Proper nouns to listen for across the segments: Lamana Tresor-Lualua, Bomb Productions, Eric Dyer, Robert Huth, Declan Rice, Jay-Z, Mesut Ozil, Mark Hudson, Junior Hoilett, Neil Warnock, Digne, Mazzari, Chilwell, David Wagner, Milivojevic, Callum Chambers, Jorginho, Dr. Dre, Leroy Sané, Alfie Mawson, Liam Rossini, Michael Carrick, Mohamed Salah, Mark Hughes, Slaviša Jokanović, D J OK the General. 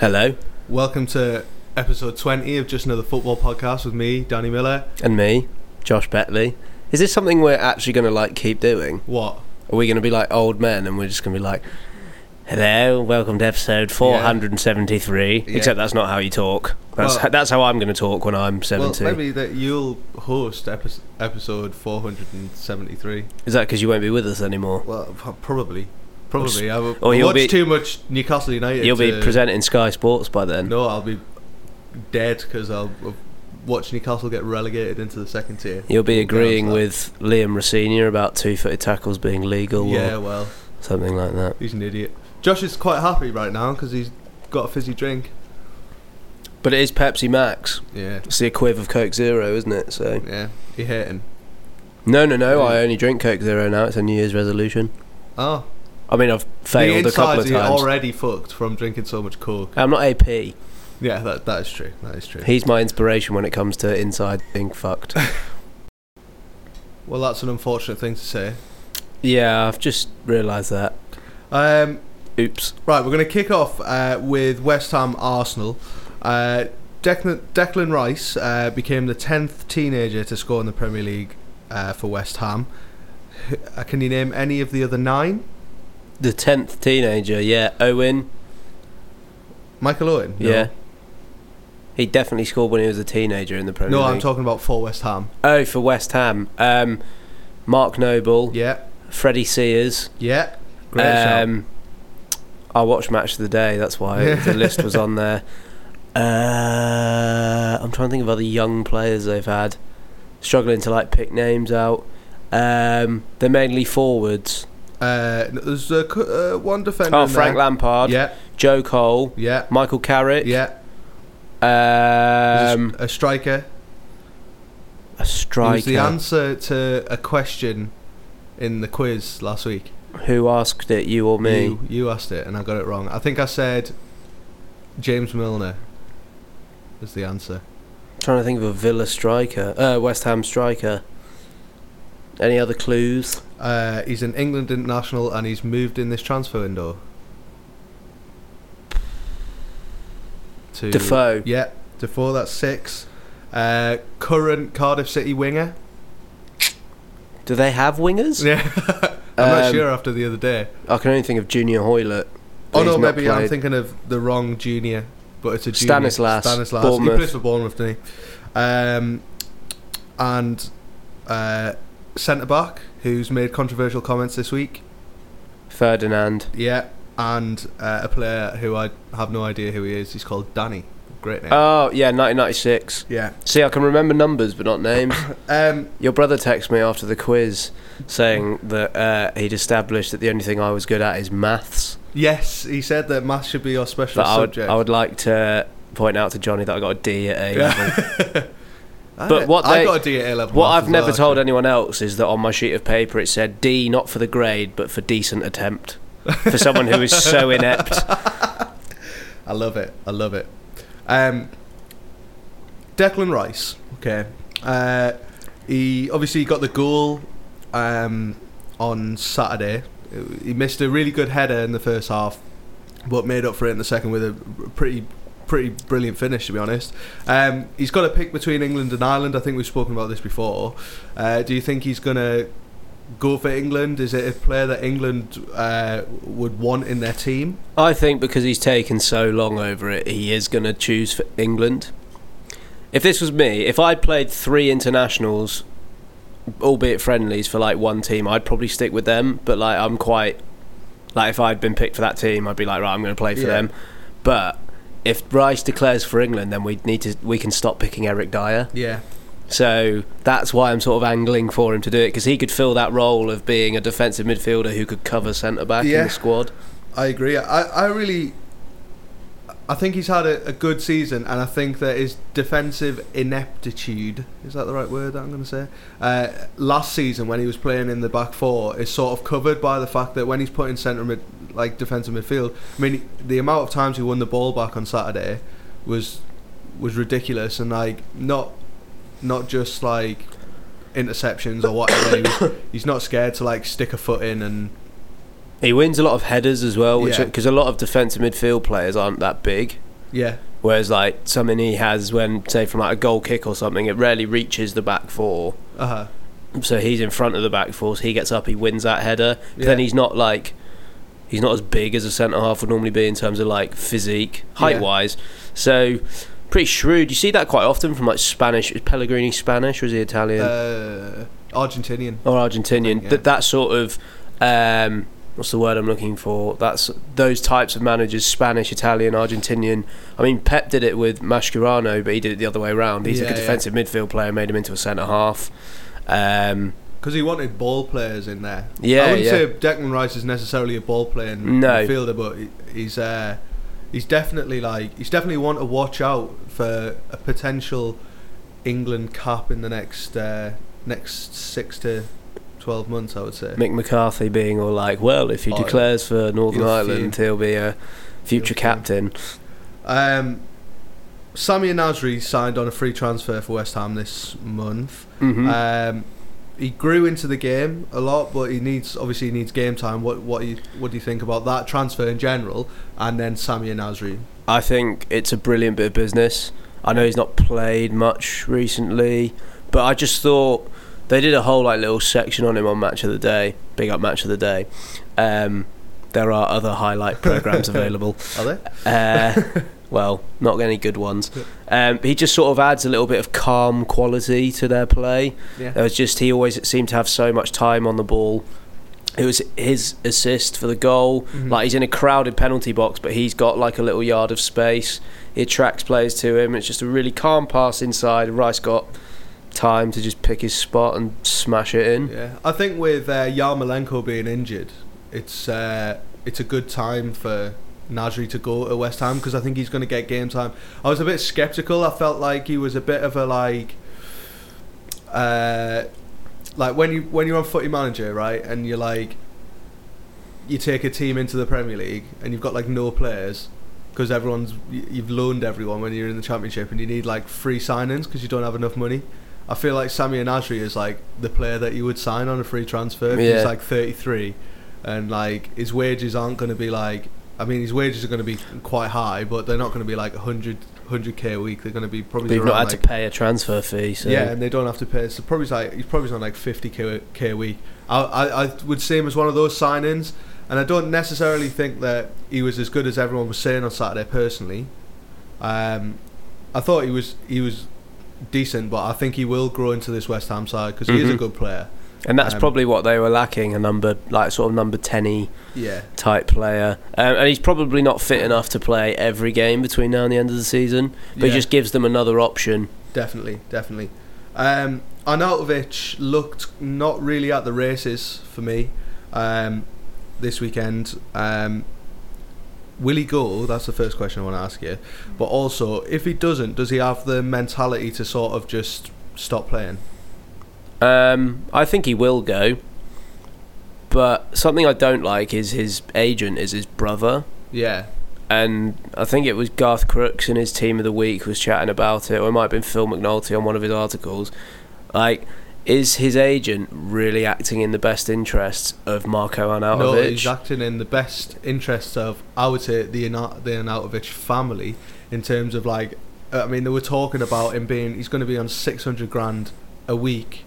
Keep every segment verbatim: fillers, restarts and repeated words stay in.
Hello. Welcome to episode twenty of Just Another Football Podcast with me, Danny Miller. And me, Josh Bentley. Is this something we're actually going to, like, keep doing? What? Are we going to be like old men and we're just going to be like, hello, welcome to episode four hundred seventy-three. Yeah. Except that's not how you talk. That's well, that's how I'm going to talk when I'm seventy. Well, maybe that you'll host epi- episode four hundred seventy-three. Is that because you won't be with us anymore? Well, probably. Probably. I will, or you'll watch be, too much Newcastle United. You'll be to, presenting Sky Sports by then. No, I'll be dead because I'll watch Newcastle get relegated into the second tier. You'll be agreeing with Liam Rossini about two-footed tackles being legal. Yeah, or well, something like that. He's an idiot. Josh is quite happy right now because he's got a fizzy drink. But it is Pepsi Max. Yeah. It's the equiv of Coke Zero, isn't it? So yeah, you're hating. No, no, no. Yeah. I only drink Coke Zero now. It's a New Year's resolution. Oh. I mean, I've failed a couple of times. The insides are already fucked from drinking so much Coke. I'm not A P. Yeah, that that is true. That is true. He's my inspiration when it comes to inside being fucked. Well, that's an unfortunate thing to say. Yeah, I've just realised that. Um, Oops. Right, we're going to kick off uh, with West Ham Arsenal. Uh, Declan, Declan Rice uh, became the tenth teenager to score in the Premier League uh, for West Ham. Can you name any of the other nine? The tenth teenager, yeah. Owen. Michael Owen? No. Yeah. He definitely scored when he was a teenager in the Premier League. No, I'm talking about for West Ham. Oh, for West Ham. Um, Mark Noble. Yeah. Freddie Sears. Yeah. Great um, shout. I watched Match of the Day, that's why the list was on there. Uh, I'm trying to think of other young players they've had. Struggling to, like, pick names out. Um, they're mainly forwards. Uh, there's a, uh, one defender. Oh, Frank there. Lampard. Yeah. Joe Cole. Yeah. Michael Carrick. Yeah. Um, a, a striker. A striker. It was the answer to a question in the quiz last week. Who asked it? You or me? You, you asked it, and I got it wrong. I think I said James Milner was the answer. I'm trying to think of a Villa striker, uh, West Ham striker. Any other clues? Uh, he's an England international and he's moved in this transfer window. To Defoe. Yeah, Defoe, that's six. Uh, current Cardiff City winger. Do they have wingers? Yeah. I'm um, not sure after the other day. I can only think of Junior Hoilett. Oh, no, maybe played. I'm thinking of the wrong junior, but it's a junior. Stanislas. Stanislas. Bournemouth. He plays for Bournemouth, doesn't he? Um, and... Uh, centre-back, who's made controversial comments this week. Ferdinand. Yeah, and uh, a player who I have no idea who he is. He's called Danny. Great name. Oh, yeah, nineteen ninety-six. Yeah. See, I can remember numbers, but not names. um, Your brother texted me after the quiz saying that uh, he'd established that the only thing I was good at is maths. Yes, he said that maths should be your special but subject. I would, I would like to point out to Johnny that I got a D at A level. But what they, I got a D at A level. What I've never well, told anyone else is that on my sheet of paper it said D not for the grade but for decent attempt for someone who is so inept. I love it. I love it. Um, Declan Rice. Okay. Uh, he obviously got the goal um, on Saturday. He missed a really good header in the first half, but made up for it in the second with a pretty. Pretty brilliant finish, to be honest. Um, he's got a pick between England and Ireland. I think we've spoken about this before. Uh, do you think he's going to go for England? Is it a player that England uh, would want in their team? I think because he's taken so long over it, he is going to choose for England. If this was me, if I played three internationals, albeit friendlies, for like one team, I'd probably stick with them. But like, I'm quite like, if I'd been picked for that team, I'd be like, right, I'm going to play for yeah. them. But if Rice declares for England, then we need to. We can stop picking Eric Dyer. Yeah. So that's why I'm sort of angling for him to do it, because he could fill that role of being a defensive midfielder who could cover centre back yeah, in the squad. I agree. I, I really. I think he's had a, a good season, and I think that his defensive ineptitude, is that the right word that I'm going to say? Uh, last season when he was playing in the back four is sort of covered by the fact that when he's put in centre mid, like defensive midfield, I mean, the amount of times he won the ball back on Saturday was was ridiculous, and like not not just like interceptions or whatever. he was, he's not scared to like stick a foot in and. He wins a lot of headers as well, because yeah. a lot of defensive midfield players aren't that big. Yeah. Whereas like something he has when, say, from like a goal kick or something, it rarely reaches the back four. Uh huh. So he's in front of the back four, so he gets up, he wins that header. But yeah. then he's not like, he's not as big as a centre-half would normally be in terms of like physique, height-wise. Yeah. So pretty shrewd. You see that quite often from like Spanish. Is Pellegrini Spanish or is he Italian? Uh, Argentinian. Or Argentinian. Yeah. That that sort of... Um, what's the word I'm looking for? That's those types of managers: Spanish, Italian, Argentinian. I mean, Pep did it with Mascherano, but he did it the other way around. He yeah, took a defensive yeah. midfield player, made him into a centre half, because um, he wanted ball players in there. Yeah, I wouldn't yeah. say Declan Rice is necessarily a ball player and no. midfielder, but he's uh, he's definitely like he's definitely one to watch out for a potential England cap in the next uh, next six to. twelve months, I would say. Mick McCarthy being all like, well, if he oh, declares for Northern he'll Ireland, few. he'll be a future he'll captain. Um, Samia Nasri signed on a free transfer for West Ham this month. Mm-hmm. Um, he grew into the game a lot, but he needs obviously he needs game time. What what you, what do you think about that transfer in general, and then Samia Nasri? I think it's a brilliant bit of business. I know he's not played much recently, but I just thought. They did a whole like little section on him on Match of the Day. Big up Match of the Day. Um, there are other highlight programmes available. Are there? Uh, well, not any good ones. Um, he just sort of adds a little bit of calm quality to their play. Yeah. There was just he always seemed to have so much time on the ball. It was his assist for the goal. Mm-hmm. Like he's in a crowded penalty box, but he's got like a little yard of space. He attracts players to him. It's just a really calm pass inside. Rice got time to just pick his spot and smash it in. Yeah, I think with uh, Yarmolenko being injured, it's uh, it's a good time for Nasri to go to West Ham because I think he's going to get game time. I was a bit sceptical. I felt like he was a bit of a like, uh, like when you when you're on footy manager, right, and you're like, you take a team into the Premier League and you've got like no players. Because everyone's you've loaned everyone when you're in the Championship, and you need like free signings because you don't have enough money. I feel like Samia Nasri is like the player that you would sign on a free transfer. Yeah. He's like thirty-three, and like his wages aren't going to be like. I mean, his wages are going to be quite high, but they're not going to be like one hundred k a week. They're going to be probably. But you've not had like, to pay a transfer fee. So. Yeah, and they don't have to pay. So probably like he's probably on like fifty k a week. I, I I would see him as one of those signings. And I don't necessarily think that he was as good as everyone was saying on Saturday. Personally, um, I thought he was he was decent, but I think he will grow into this West Ham side because mm-hmm. he is a good player. And that's um, probably what they were lacking—a number like sort of number ten-y yeah. type player. Um, and he's probably not fit enough to play every game between now and the end of the season, but yeah. he just gives them another option. Definitely, definitely. Um, Arnautovic looked not really at the races for me. Um, This weekend, um, will he go? That's the first question I want to ask you. But also, if he doesn't, does he have the mentality to sort of just stop playing? Um, I think he will go. But something I don't like is his agent is his brother. Yeah. And I think it was Garth Crooks in his Team of the Week was chatting about it, or it might have been Phil McNulty on one of his articles. Like... Is his agent really acting in the best interests of Marco Arnautovic? No, he's acting in the best interests of, I would say, the, Arna- the Arnautovic family in terms of like, I mean, they were talking about him being, he's going to be on six hundred grand a week,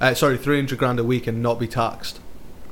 uh, sorry, three hundred grand a week and not be taxed.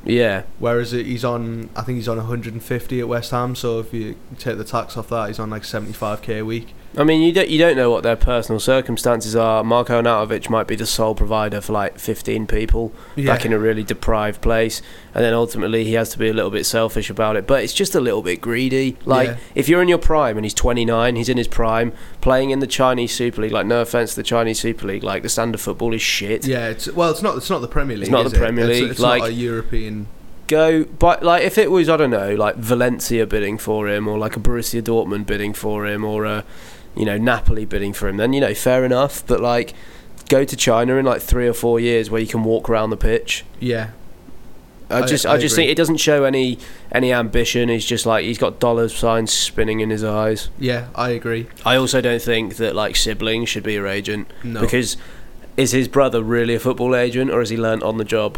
Yeah. Whereas he's on, I think he's on one hundred fifty at West Ham, so if you take the tax off that, he's on like seventy-five k a week. I mean, you don't, you don't know what their personal circumstances are. Marko Arnautovic might be the sole provider for like fifteen people yeah. back in a really deprived place. And then ultimately he has to be a little bit selfish about it. But it's just a little bit greedy. Like, yeah. if you're in your prime and he's twenty-nine, he's in his prime, playing in the Chinese Super League, like, no offence to the Chinese Super League, like, the standard football is shit. Yeah, it's, well, it's not, it's not the Premier League, It's not the it? Premier League. It's, it's like, not a European... Go, but like if it was, I don't know, like Valencia bidding for him, or like a Borussia Dortmund bidding for him, or a, you know, Napoli bidding for him, then you know, fair enough. But like, go to China in like three or four years where you can walk around the pitch. Yeah, I just, I, I, I just agree. think it doesn't show any any ambition. He's just like he's got dollar signs spinning in his eyes. Yeah, I agree. I also don't think that like siblings should be your agent. No, because is his brother really a football agent, or has he learnt on the job?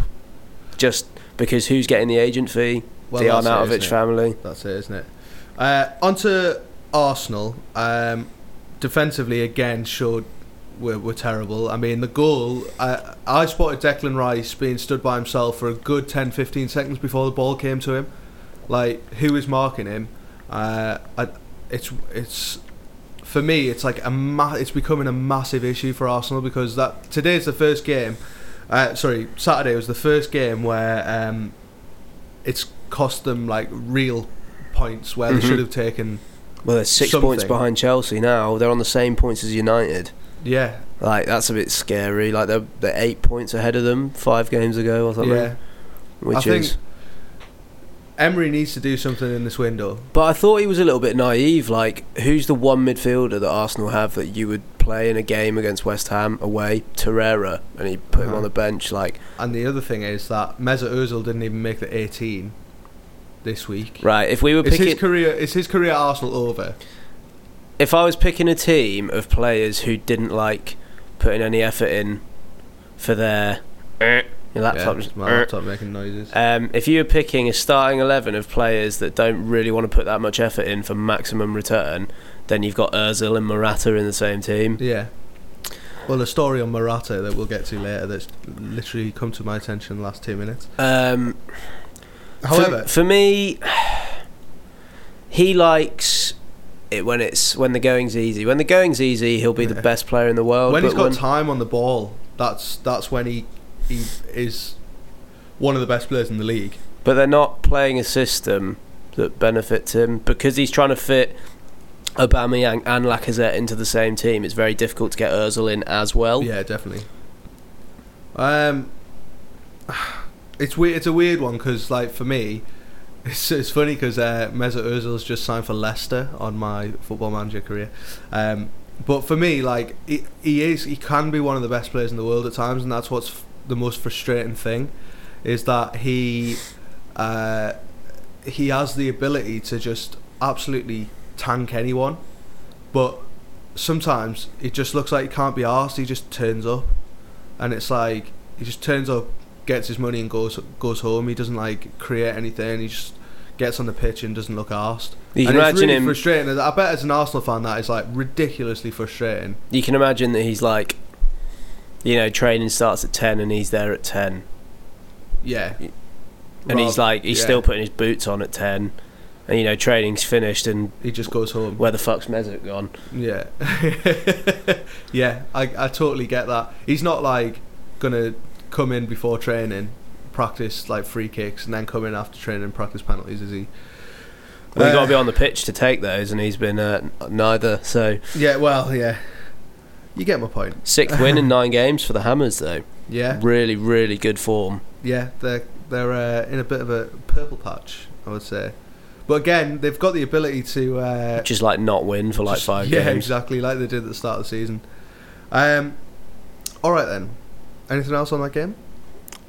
Just. Because who's getting the agent fee? Well, the Arnautovic family. That's it, isn't it? Uh, on to Arsenal, um, defensively again showed were, were terrible. I mean, the goal, I, I spotted Declan Rice being stood by himself for a good ten to fifteen seconds before the ball came to him. Like, who is marking him? Uh, I, it's it's for me, it's like a ma- it's becoming a massive issue for Arsenal, because that today's the first game. Uh, sorry, Saturday was the first game where um, it's cost them like real points where mm-hmm. they should have taken. Well, they're six something. points behind Chelsea now. They're on the same points as United. Yeah, like that's a bit scary. Like they're they're eight points ahead of them five games ago or something. Yeah, which I is. Think Emery needs to do something in this window. But I thought he was a little bit naive. Like, who's the one midfielder that Arsenal have that you would play in a game against West Ham away? Torreira. And he put uh-huh. him on the bench. Like, and the other thing is that Mesut Ozil didn't even make the eighteen this week. Right, if we were picking... Is his career, is his career at Arsenal over? If I was picking a team of players who didn't like putting any effort in for their... Your laptop, yeah, my laptop making noises. Um, if you're picking a starting eleven of players that don't really want to put that much effort in for maximum return, then you've got Ozil and Morata in the same team. Yeah. Well, a story on Morata that we'll get to later that's literally come to my attention in the last two minutes. Um, However, for, for me, he likes it when it's when the going's easy. When the going's easy, he'll be yeah. the best player in the world. When but he's got when, time on the ball, that's that's when he. He is one of the best players in the league. But they're not playing a system that benefits him, because he's trying to fit Aubameyang and Lacazette into the same team. It's very difficult to get Ozil in as well. Yeah, definitely. Um, it's weird. It's a weird one because, like, for me, it's, it's funny because uh, Mesut Ozil's just signed for Leicester on my Football Manager career. Um, but for me, like, he, he is, he can be one of the best players in the world at times, and that's what's. The most frustrating thing is that he uh, he has the ability to just absolutely tank anyone, but sometimes it just looks like he can't be arsed. He just turns up, and it's like he just turns up, gets his money and goes goes home. He doesn't like create anything. He just gets on the pitch and doesn't look arsed. You can and imagine it's really him frustrating. I bet as an Arsenal fan that is like ridiculously frustrating. You can imagine that he's like, you know, training starts at ten and he's there at ten. Yeah. And Rob, he's like, he's yeah. still putting his boots on at ten. And, you know, training's finished and... He just goes home. Where the fuck's Mesut gone? Yeah. yeah, I, I totally get that. He's not, like, going to come in before training, practice, like, free kicks, and then come in after training and practice penalties, is he? Well, uh, he's got to be on the pitch to take those, and he's been uh, neither, so... Yeah, well, yeah. You get my point. Sixth win in nine games for the Hammers, though. Yeah. Really, really good form. Yeah, they're they're uh, in a bit of a purple patch, I would say. But again, they've got the ability to... Uh, just, like, not win for, like, just, five yeah, games. Yeah, exactly, like they did at the start of the season. Um, all right, then. Anything else on that game?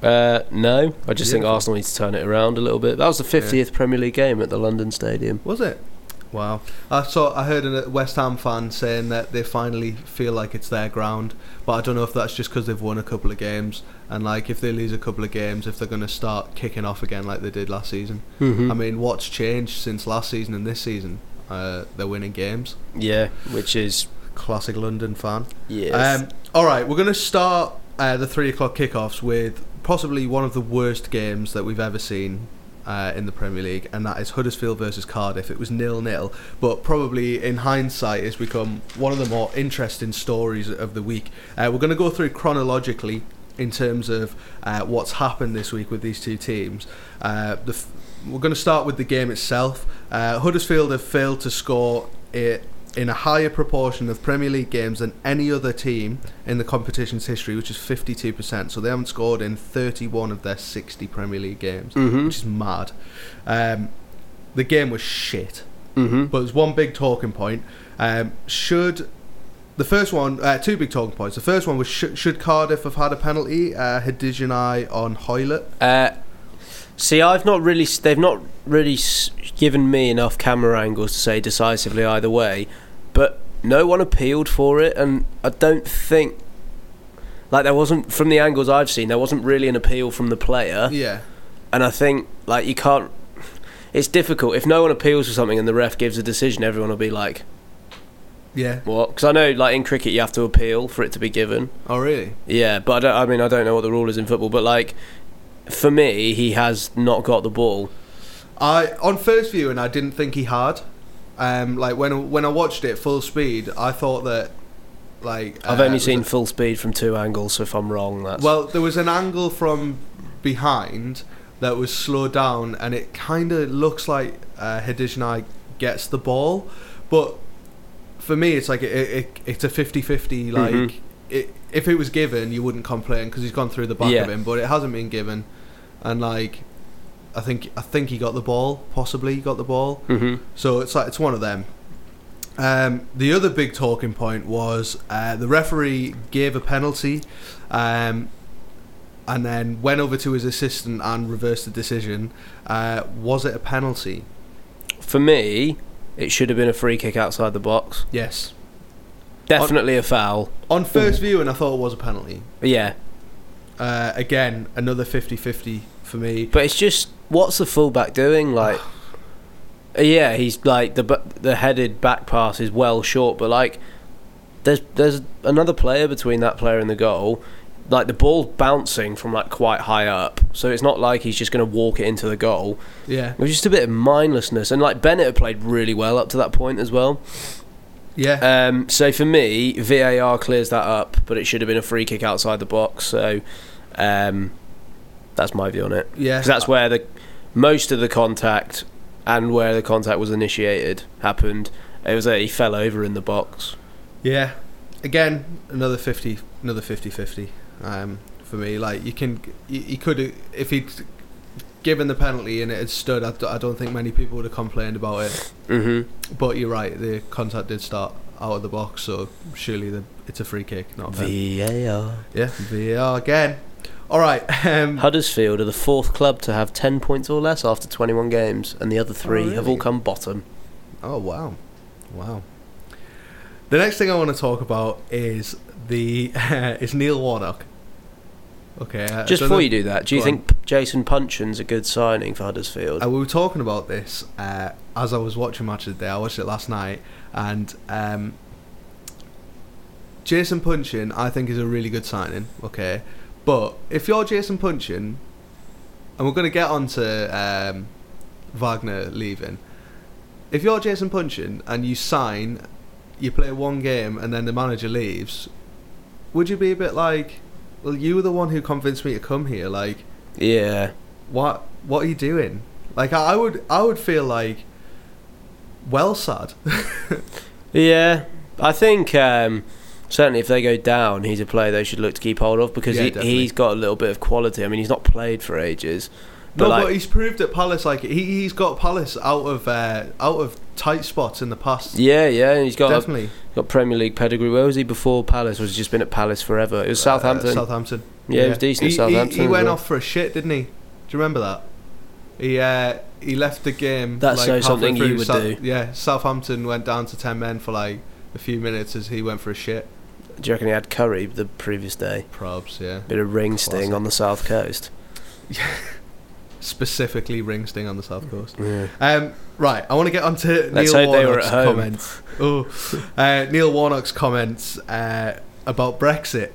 Uh, no. I just Beautiful. think Arsenal needs to turn it around a little bit. That was the fiftieth yeah. Premier League game at the London Stadium. Was it? Wow. I saw. I heard a West Ham fan saying that they finally feel like it's their ground, but I don't know if that's just because they've won a couple of games, and like if they lose a couple of games, if they're going to start kicking off again like they did last season. Mm-hmm. I mean, what's changed since last season and this season? Uh, they're winning games. Yeah, which is classic London fan. Yes. Um, all right, we're going to start uh, the three o'clock kickoffs with possibly one of the worst games that we've ever seen. Uh, in the Premier League, and that is Huddersfield versus Cardiff. It was nil-nil, but probably in hindsight has become one of the more interesting stories of the week. Uh, we're going to go through chronologically in terms of uh, what's happened this week with these two teams. Uh, the f- we're going to start with the game itself. Uh, Huddersfield have failed to score it in a higher proportion of Premier League games than any other team in the competition's history, which is fifty-two percent. So they haven't scored in thirty-one of their sixty Premier League games, mm-hmm. which is mad. Um, the game was shit. Mm-hmm. But there's one big talking point. Um, should... The first one... Uh, two big talking points. The first one was, sh- should Cardiff have had a penalty? Uh, Hadidj and I on Hoilett. Uh, see, I've not really... They've not really given me enough camera angles to say decisively either way. But no one appealed for it, and I don't think, like, there wasn't, from the angles I've seen, there wasn't really an appeal from the player. Yeah. And I think, like, you can't, it's difficult. If no one appeals for something and the ref gives a decision, everyone will be like, yeah, what? Because I know, like, in cricket you have to appeal for it to be given. Oh, really? Yeah, but I, don't, I mean, I don't know what the rule is in football, but, like, for me, he has not got the ball. I on first viewing, I didn't think he had. Um, like, when when I watched it full speed, I thought that, like... I've uh, only seen a, full speed from two angles, so if I'm wrong, that's... Well, there was an angle from behind that was slowed down, and it kind of looks like uh, Hidijnai gets the ball, but... For me, it's like it, it, it's a fifty-fifty. Like, mm-hmm. it, if it was given, you wouldn't complain because he's gone through the back yeah. of him. But it hasn't been given, and like, I think I think he got the ball. Possibly he got the ball. Mm-hmm. So it's like it's one of them. Um, the other big talking point was uh, the referee gave a penalty, um, and then went over to his assistant and reversed the decision. Uh, was it a penalty? For me, it should have been a free kick outside the box. Yes. Definitely on, a foul. On first Ooh. view, and I thought it was a penalty. Yeah. Uh, again, another fifty-fifty for me. But it's just, what's the fullback doing? Like, yeah, he's like, the the headed back pass is well short, but like, there's there's another player between that player and the goal. Like, the ball's bouncing from like quite high up, so it's not like he's just going to walk it into the goal. Yeah, it was just a bit of mindlessness, and like Bennett had played really well up to that point as well. Yeah. Um. So for me, V A R clears that up, but it should have been a free kick outside the box. So, um, that's my view on it. Yeah. Because that's where the most of the contact and where the contact was initiated happened. It was that he fell over in the box. Yeah. Again, another fifty, another fifty-fifty. Um, for me, like, you can, you, you could, if he'd given the penalty and it had stood, I, d- I don't think many people would have complained about it. Mm-hmm. But you're right, the contact did start out of the box, so surely the, it's a free kick, not a penalty. V A R. Yeah, V A R again. All right. Um, Huddersfield are the fourth club to have ten points or less after twenty-one games, and the other three oh, really? have all come bottom. Oh wow, wow. The next thing I want to talk about is the uh, is Neil Warnock. Okay. I, Just I before know. you do that, do Go you think on. Jason Puncheon's a good signing for Huddersfield? Uh, we were talking about this uh, as I was watching Match of the Day. I watched it last night, and um, Jason Puncheon, I think, is a really good signing. Okay, but if you're Jason Puncheon, and we're going to get on to um, Wagner leaving, if you're Jason Puncheon and you sign, you play one game and then the manager leaves, would you be a bit like, well, you were the one who convinced me to come here, like, yeah, what what are you doing? Like, I, I would I would feel like, well, sad. Yeah, I think um, certainly if they go down, he's a player they should look to keep hold of, because yeah, he, he's got a little bit of quality. I mean, he's not played for ages. But no, like, but he's proved at Palace, like, he, he's got Palace out of uh, out of tight spots in the past. Yeah, yeah, and he's got Definitely. A, got Premier League pedigree. Where was he before Palace? Or has he just been at Palace forever? It was Southampton. Uh, Southampton. Yeah, yeah, he was decent he, at Southampton. He, he went well. off for a shit, didn't he? Do you remember that? He uh, he left the game. That's like, so something you would South, do. Yeah, Southampton went down to ten men for like a few minutes as he went for a shit. Do you reckon he had curry the previous day? Probs, yeah. Bit of ring Classic. sting on the south coast. Yeah. Specifically ring sting on the south coast. Yeah. Um, right, I want to get on to Let's Neil Warnock's comments. Oh, uh, Neil Warnock's comments uh, about Brexit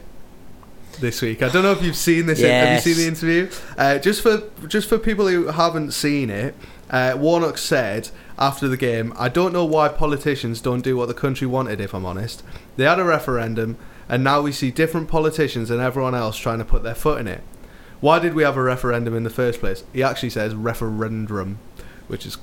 this week. I don't know if you've seen this. Yes. In, have you seen the interview? Uh, just for just for people who haven't seen it, uh, Warnock said after the game, "I don't know why politicians don't do what the country wanted. If I'm honest, they had a referendum, and now we see different politicians and everyone else trying to put their foot in it. Why did we have a referendum in the first place?" He actually says referendum, which is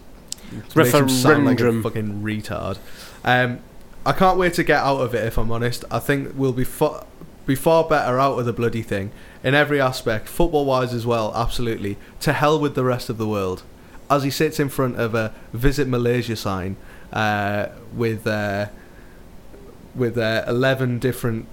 referendum. Makes him sound like a fucking retard. Um, I can't wait to get out of it, if I'm honest. I think we'll be, fa- be far better out of the bloody thing, in every aspect, football-wise as well, absolutely. To hell with the rest of the world. As he sits in front of a Visit Malaysia sign uh, with, uh, with uh, eleven different...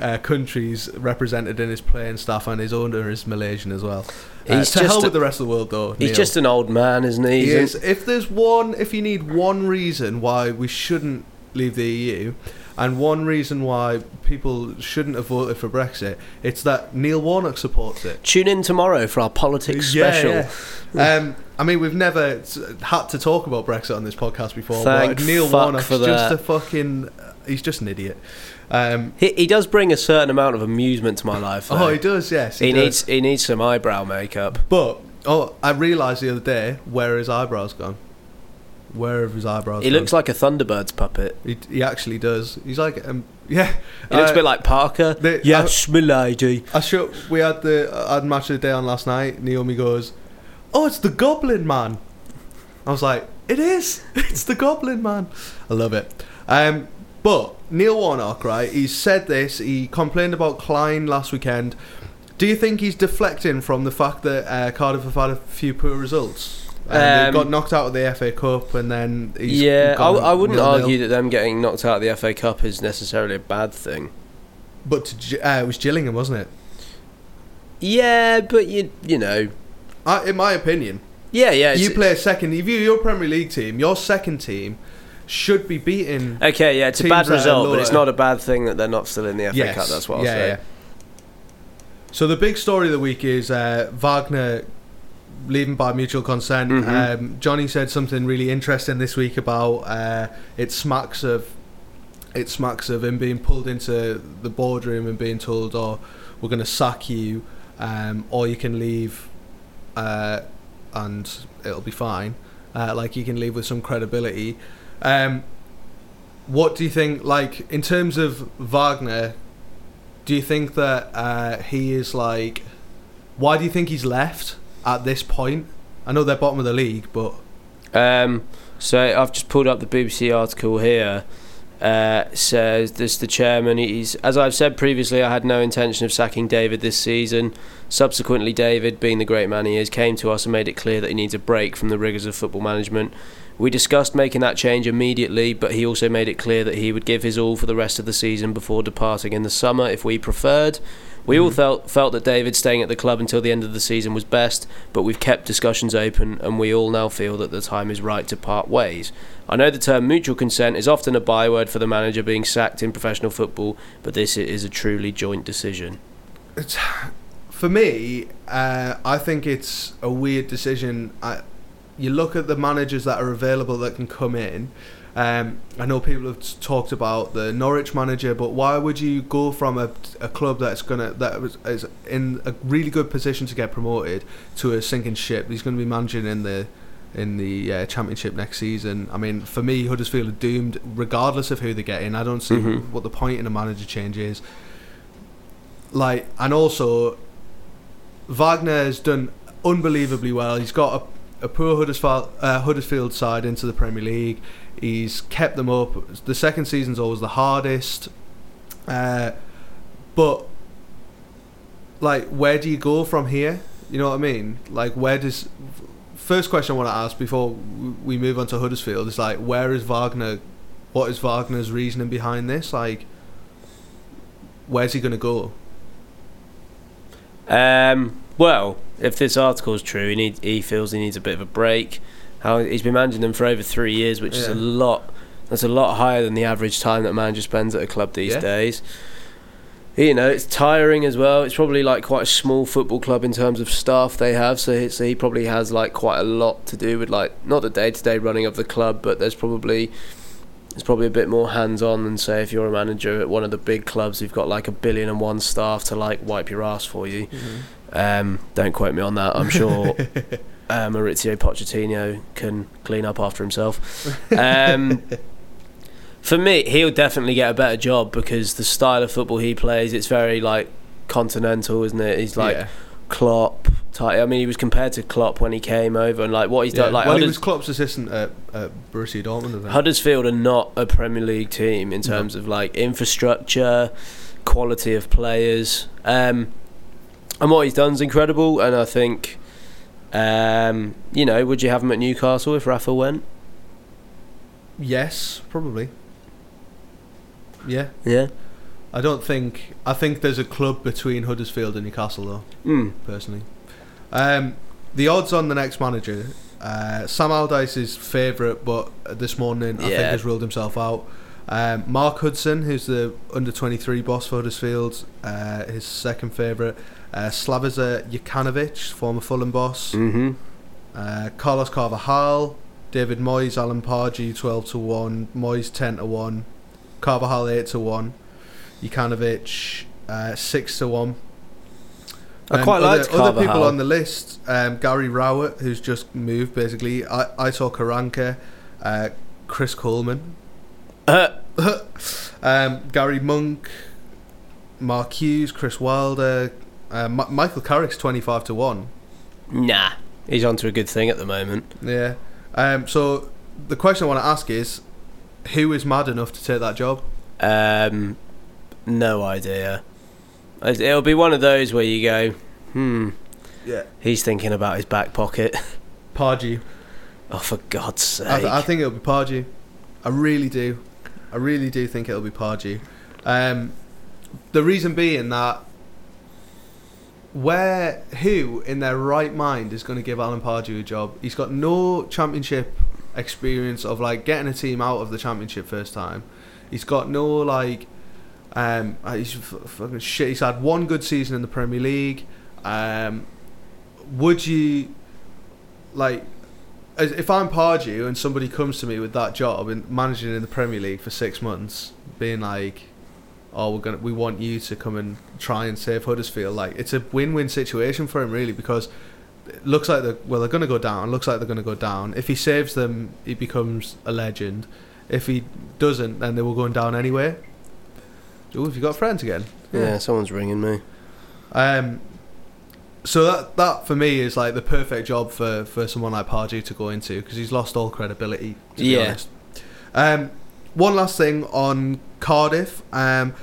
Uh, countries represented in his playing staff, and his owner is Malaysian as well. Uh, he's to hell with the rest of the world, though. Neil. He's just an old man, isn't he? He is. If there's one, if you need one reason why we shouldn't leave the E U, And one reason why people shouldn't have voted for Brexit, it's that Neil Warnock supports it. Tune in tomorrow for our politics yeah, special. Yeah. um, I mean, we've never had to talk about Brexit on this podcast before. Thank but Neil Warnock's just that. a fucking... He's just an idiot. Um, he, he does bring a certain amount of amusement to my life, though. Oh, he does, yes. He, he does. needs he needs some eyebrow makeup. But, oh, I realised the other day where his eyebrow's gone. Where have his eyebrows He gone? Looks like a Thunderbird's puppet. He, he actually does. He's like, um, yeah. He uh, looks a bit like Parker. The, yes, I, my lady. I show, we had the I had Match of the Day on last night. Naomi goes, oh, it's the Goblin Man. I was like, it is. It's the Goblin Man. I love it. Um... But Neil Warnock, right, he said this, he complained about Klein last weekend. Do you think he's deflecting from the fact that uh, Cardiff have had a few poor results? And um, they got knocked out of the F A Cup and then he's Yeah, I, I wouldn't nil-nil. argue that them getting knocked out of the F A Cup is necessarily a bad thing. But uh, it was Gillingham, wasn't it? Yeah, but you you know... I, in my opinion. Yeah, yeah. You play a second... If you, your Premier League team, your second team... should be beaten. Okay, yeah, it's a bad result, but it's not a bad thing that they're not still in the F A yes. Cup. That's what I'll yeah, say. Yeah. So the big story of the week is uh, Wagner leaving by mutual consent. Mm-hmm. Um, Johnny said something really interesting this week about uh, it smacks of it smacks of him being pulled into the boardroom and being told, "Oh, we're going to sack you, um, or you can leave, uh, and it'll be fine." Uh, like you can leave with some credibility. Um, what do you think, like, in terms of Wagner, do you think that uh, he is, like, why do you think he's left at this point? I know they're bottom of the league, but... Um, so I've just pulled up the B B C article here. Uh, says this, the chairman, he's, as I've said previously, I had no intention of sacking David this season. Subsequently, David, being the great man he is, came to us and made it clear that he needs a break from the rigours of football management. We discussed making that change immediately, but he also made it clear that he would give his all for the rest of the season before departing in the summer if we preferred. We mm-hmm. all felt, felt that David staying at the club until the end of the season was best, but we've kept discussions open and we all now feel that the time is right to part ways. I know the term mutual consent is often a byword for the manager being sacked in professional football, but this is a truly joint decision. It's, for me, uh, I think it's a weird decision. I You look at the managers that are available that can come in. Um, I know people have talked about the Norwich manager, but why would you go from a, a club that's gonna that was, is in a really good position to get promoted to a sinking ship? He's going to be managing in the in the uh, Championship next season. I mean, for me, Huddersfield are doomed, regardless of who they get in. I don't see mm-hmm. what the point in a manager change is. Like, and also, Wagner has done unbelievably well. He's got a a poor Huddersfield, uh, Huddersfield side into the Premier League. He's kept them up. The second season's always the hardest. Uh, but, like, where do you go from here? You know what I mean? Like, where does... First question I want to ask before we move on to Huddersfield is, like, where is Wagner... What is Wagner's reasoning behind this? Like, where's he going to go? Um... Well, if this article is true, he need, he feels he needs a bit of a break. How he's been managing them for over three years, which yeah. is a lot. That's a lot higher than the average time that a manager spends at a club these yeah. days. You know, it's tiring as well. It's probably like quite a small football club in terms of staff they have, so he, so he probably has like quite a lot to do with like not the day-to-day running of the club, but there's probably. It's probably a bit more hands-on than, say, if you're a manager at one of the big clubs who've got like a billion and one staff to like wipe your ass for you. Mm-hmm. Um, don't quote me on that. I'm sure uh, Maurizio Pochettino can clean up after himself. Um, for me, he'll definitely get a better job because the style of football he plays, it's very like continental, isn't it? He's like yeah. Klopp. I mean, he was compared to Klopp when he came over, and like what he's yeah. done. Like, well, Hudders- he was Klopp's assistant at, at Borussia Dortmund. I think. Huddersfield are not a Premier League team in terms no. of like infrastructure, quality of players, um, and what he's done is incredible. And I think, um, you know, would you have him at Newcastle if Rafa went? Yes, probably. Yeah. Yeah. I don't think. I think there's a club between Huddersfield and Newcastle, though. Mm. Personally. Um, the odds on the next manager, uh, Sam Allardyce is favourite, but this morning I yeah. think has ruled himself out. Um, Mark Hudson, who's the under twenty-three boss for Huddersfield, uh, his second favourite. Uh, Slaviša Jokanović, former Fulham boss. Mm-hmm. Uh, Carlos Carvalhal, David Moyes, Alan Pardew twelve to one, Moyes ten to one, Carvalhal eight to one, Jokanović uh, six to one. I um, quite liked other, other people on the list. Um, Gary Rowett, who's just moved basically. I, I saw Karanka, uh, Chris Coleman, uh. um, Gary Monk, Mark Hughes, Chris Wilder, uh, M- Michael Carrick's twenty-five to one. Nah, he's onto a good thing at the moment. Yeah. Um, so the question I want to ask is, who is mad enough to take that job? Um, no idea. It'll be one of those where you go, hmm, yeah, he's thinking about his back pocket. Pardew. Oh, for God's sake. I, th- I think it'll be Pardew. I really do. I really do think it'll be Pardew. Um, the reason being that where, who in their right mind is going to give Alan Pardew a job? He's got no championship experience of like getting a team out of the championship first time. He's got no like... Um, he's fucking shit. He's had one good season in the Premier League. Um, would you like if I'm Pardew and somebody comes to me with that job and managing in the Premier League for six months, being like, "Oh, we're gonna, we want you to come and try and save Huddersfield." Like it's a win-win situation for him, really, because it looks like they're, well, they're going to go down. It looks like they're going to go down. If he saves them, he becomes a legend. If he doesn't, then they were going down anyway. Oh, have you got friends again? Yeah, yeah, someone's ringing me. Um, so that that for me is like the perfect job for, for someone like Pardew to go into because he's lost all credibility. To yeah. Be honest. Um, one last thing on Cardiff. Um,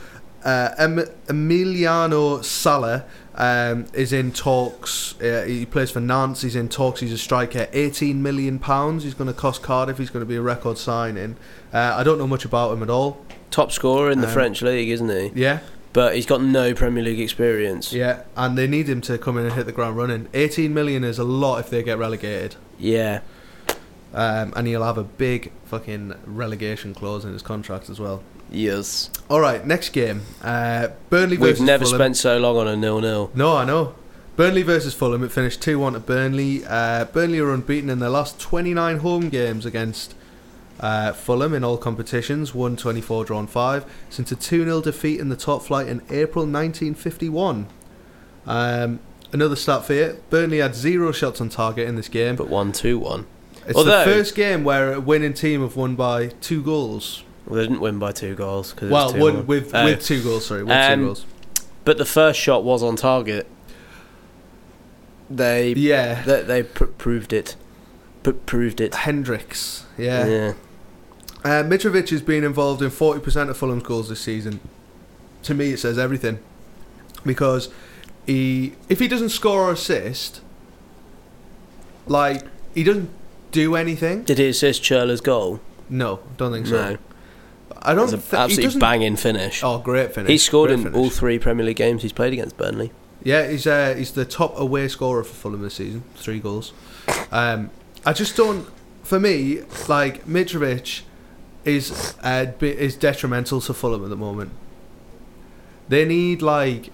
uh, em- Emiliano Sala um is in talks. Uh, he plays for Nantes. He's in talks. He's a striker. eighteen million pounds. He's going to cost Cardiff. He's going to be a record signing. Uh, I don't know much about him at all. Top scorer in the um, French league, isn't he? Yeah. But he's got no Premier League experience. Yeah, and they need him to come in and hit the ground running. eighteen million is a lot if they get relegated. Yeah. Um, and he'll have a big fucking relegation clause in his contract as well. Yes. All right, next game. Uh, Burnley versus Fulham. We've never spent so long on a nil-nil. No, I know. Burnley versus Fulham. It finished two one to Burnley. Uh, Burnley are unbeaten in their last twenty-nine home games against... Uh, Fulham in all competitions, won twenty-four, drawn five, since a two nil defeat in the top flight in April nineteen fifty-one. Um, another stat for you, Burnley had zero shots on target in this game. But won two one. It's Although, the first game where a winning team have won by two goals. Well, they didn't win by two goals. Cause it well, was won with, oh. with two goals, sorry. With um, two goals. But the first shot was on target. They yeah. They, they pr- proved it. P- proved it. Hendricks, yeah. yeah. Uh, Mitrovic has been involved in forty percent of Fulham's goals this season. To me, it says everything. Because he, if he doesn't score or assist, like, he doesn't do anything. Did he assist Churla's goal? No, don't think so. No. I don't think... Absolutely banging finish. Oh, great finish. He scored great in finish. All three Premier League games he's played against Burnley. Yeah, he's uh, he's the top away scorer for Fulham this season. Three goals. Um... I just don't. For me, like Mitrovic is uh, is detrimental to Fulham at the moment. They need like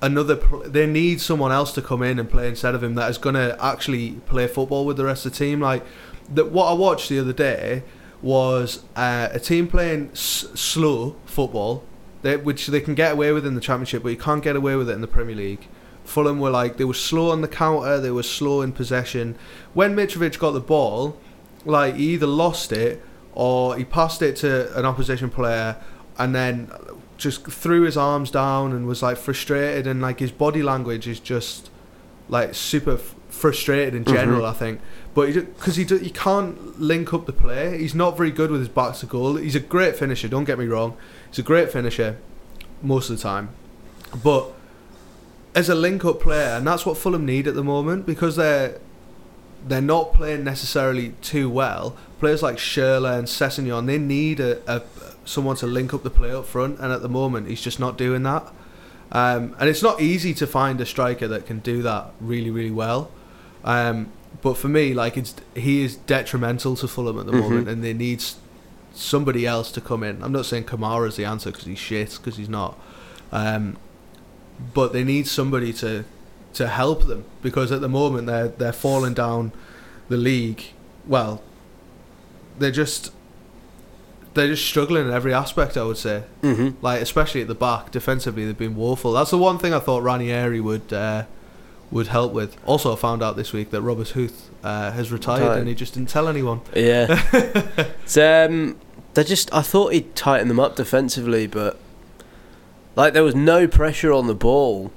another. They need someone else to come in and play instead of him that is going to actually play football with the rest of the team. Like that. What I watched the other day was uh, a team playing s- slow football, they, which they can get away with in the Championship, but you can't get away with it in the Premier League. Fulham were like, they were slow on the counter, they were slow in possession. When Mitrovic got the ball, like he either lost it or he passed it to an opposition player and then just threw his arms down and was like frustrated, and like his body language is just like super f- frustrated in general, mm-hmm. I think. But because he, he, he can't link up the play, he's not very good with his back to goal. He's a great finisher, don't get me wrong. He's a great finisher most of the time. But... as a link-up player, and that's what Fulham need at the moment, because they're they're not playing necessarily too well. Players like Schürrle and Sessegnon, they need a, a someone to link up the play up front, and at the moment he's just not doing that. Um, and it's not easy to find a striker that can do that really, really well. Um, but for me, like it's he is detrimental to Fulham at the mm-hmm. moment, and they need somebody else to come in. I'm not saying Kamara's the answer because he's shit, because he's not. Um, but they need somebody to to help them, because at the moment they're they're falling down the league. Well, they're just they're just struggling in every aspect, I would say. Mm-hmm. Like especially at the back, defensively they've been woeful. That's the one thing I thought Ranieri would uh, would help with. Also, I found out this week that Robert Huth uh, has retired, retired and he just didn't tell anyone. Yeah. It's, um, they just I thought he'd tighten them up defensively, but like there was no pressure on the ball.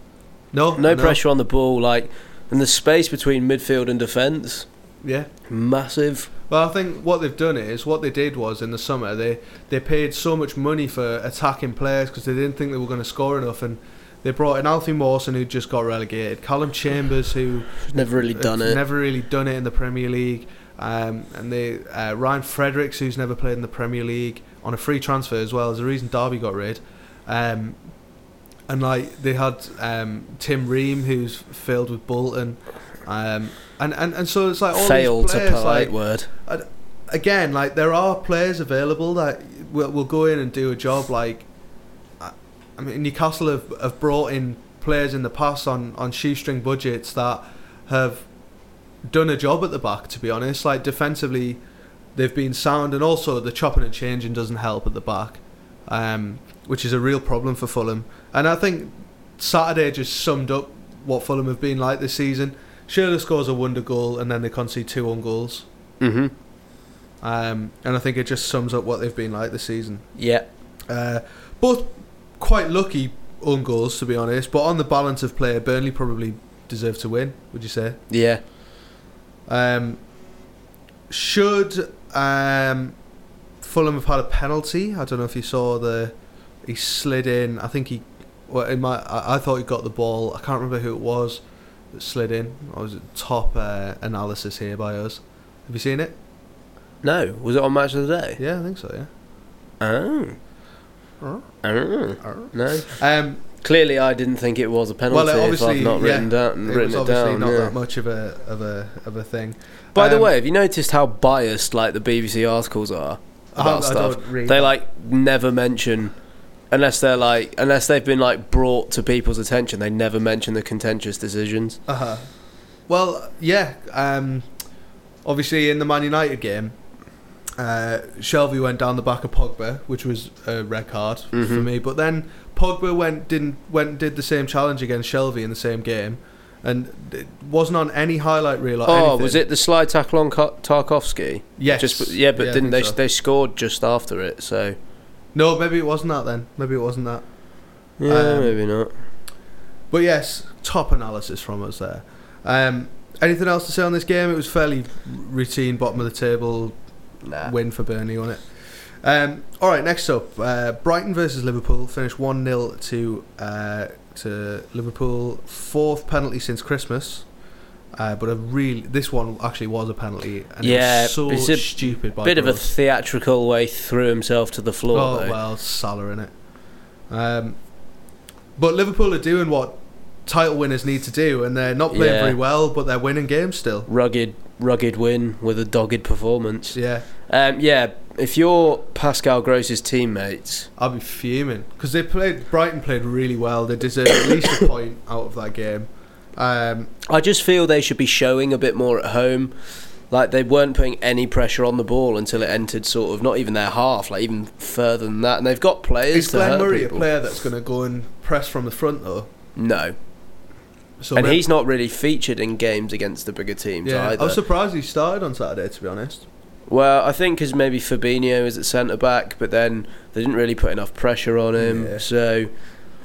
No, no, no pressure on the ball, like, and the space between midfield and defence. Yeah, massive. Well, I think what they've done is what they did was in the summer they they paid so much money for attacking players because they didn't think they were going to score enough, and they brought in Alfie Mawson, who just got relegated, Callum Chambers, who never really done it, never really done it in the Premier League, um, and they uh, Ryan Fredericks, who's never played in the Premier League, on a free transfer as well. There's a reason Derby got rid. Um, And like they had um, Tim Ream, who's failed with Bolton, um, and, and and so it's like all failed these players, to polite like, word. Again, like there are players available that will will go in and do a job. Like, I mean, Newcastle have, have brought in players in the past on, on shoestring budgets that have done a job at the back. To be honest, like defensively, they've been sound, and also the chopping and changing doesn't help at the back, um, which is a real problem for Fulham. And I think Saturday just summed up what Fulham have been like this season. Schürrle scores a wonder goal and then they concede two own goals. Mm-hmm. Um, and I think it just sums up what they've been like this season. Yeah. Uh, both quite lucky own goals, to be honest, but on the balance of play, Burnley probably deserve to win, would you say? Yeah. Um, should um, Fulham have had a penalty? I don't know if you saw the... He slid in. I think he... Well, in my, I, I thought he got the ball. I can't remember who it was that slid in. I was at top uh, analysis here by us. Have you seen it? No. Was it on Match of the Day? Yeah, I think so, yeah. Oh. Oh. Oh. No. Um, Clearly, I didn't think it was a penalty. Well, obviously, if I've not written, yeah, down, written it, was it obviously down. Not yeah. that much of a, of a, of a thing. By um, the way, have you noticed how biased like the B B C articles are about I, stuff? I don't read they like never mention... Unless they're like, unless they've been like brought to people's attention, they never mention the contentious decisions. Uh huh. Well, yeah. Um, obviously, in the Man United game, uh, Shelvey went down the back of Pogba, which was a red card mm-hmm. for me. But then Pogba went didn't went and did the same challenge against Shelvey in the same game, and it wasn't on any highlight reel. Or oh, anything. Was it the slide tackle on Tarkowski? Yes. Just, yeah, but yeah, didn't they? So. They scored just after it, so. No, maybe it wasn't that then. Maybe it wasn't that. Yeah, um, maybe not. But yes, top analysis from us there. Um, anything else to say on this game? It was fairly routine, bottom of the table nah. win for Burnley on it. Um, all right, next up, uh, Brighton versus Liverpool. Finished one nil to uh, to Liverpool. Fourth penalty since Christmas. Uh, but a really, this one actually was a penalty, and yeah, it was so it's a stupid. By bit Gross. Of a theatrical way through himself to the floor. Oh though. Well, Salah in it. Um, but Liverpool are doing what title winners need to do, and they're not playing yeah. very well, but they're winning games still. Rugged, rugged win with a dogged performance. Yeah, um, yeah. If you're Pascal Gross's teammates, I'd be fuming because they played. Brighton played really well. They deserved at least a point out of that game. Um, I just feel they should be showing a bit more at home. Like they weren't putting any pressure on the ball until it entered sort of not even their half, like even further than that. And they've got players. Is to Glenn hurt Murray people. A player that's going to go and press from the front though? No. So and maybe, he's not really featured in games against the bigger teams yeah, either. I was surprised he started on Saturday, to be honest. Well, I think because maybe Fabinho is at centre back, but then they didn't really put enough pressure on him. Yeah. So,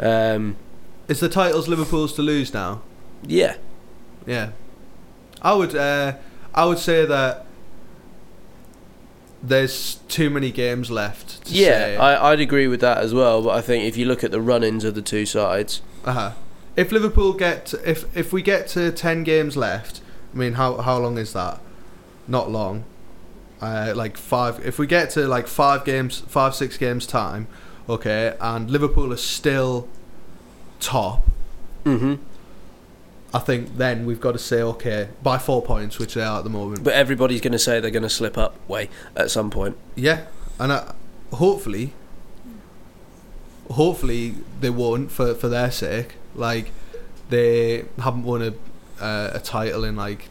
um, is the titles Liverpool's to lose now? Yeah, yeah. I would, uh, I would say that there's too many games left. To yeah, say. I, I'd agree with that as well. But I think if you look at the run-ins of the two sides, uh huh. If Liverpool get, if if we get to ten games left, I mean, how how long is that? Not long. Uh, like five. If we get to like five games, five six games time, okay, and Liverpool are still top. Mm-hmm. I think then we've got to say, okay, by four points, which they are at the moment. But everybody's going to say they're going to slip up way at some point. Yeah, and I, hopefully, hopefully they won't for for their sake. Like, they haven't won a uh, a title in like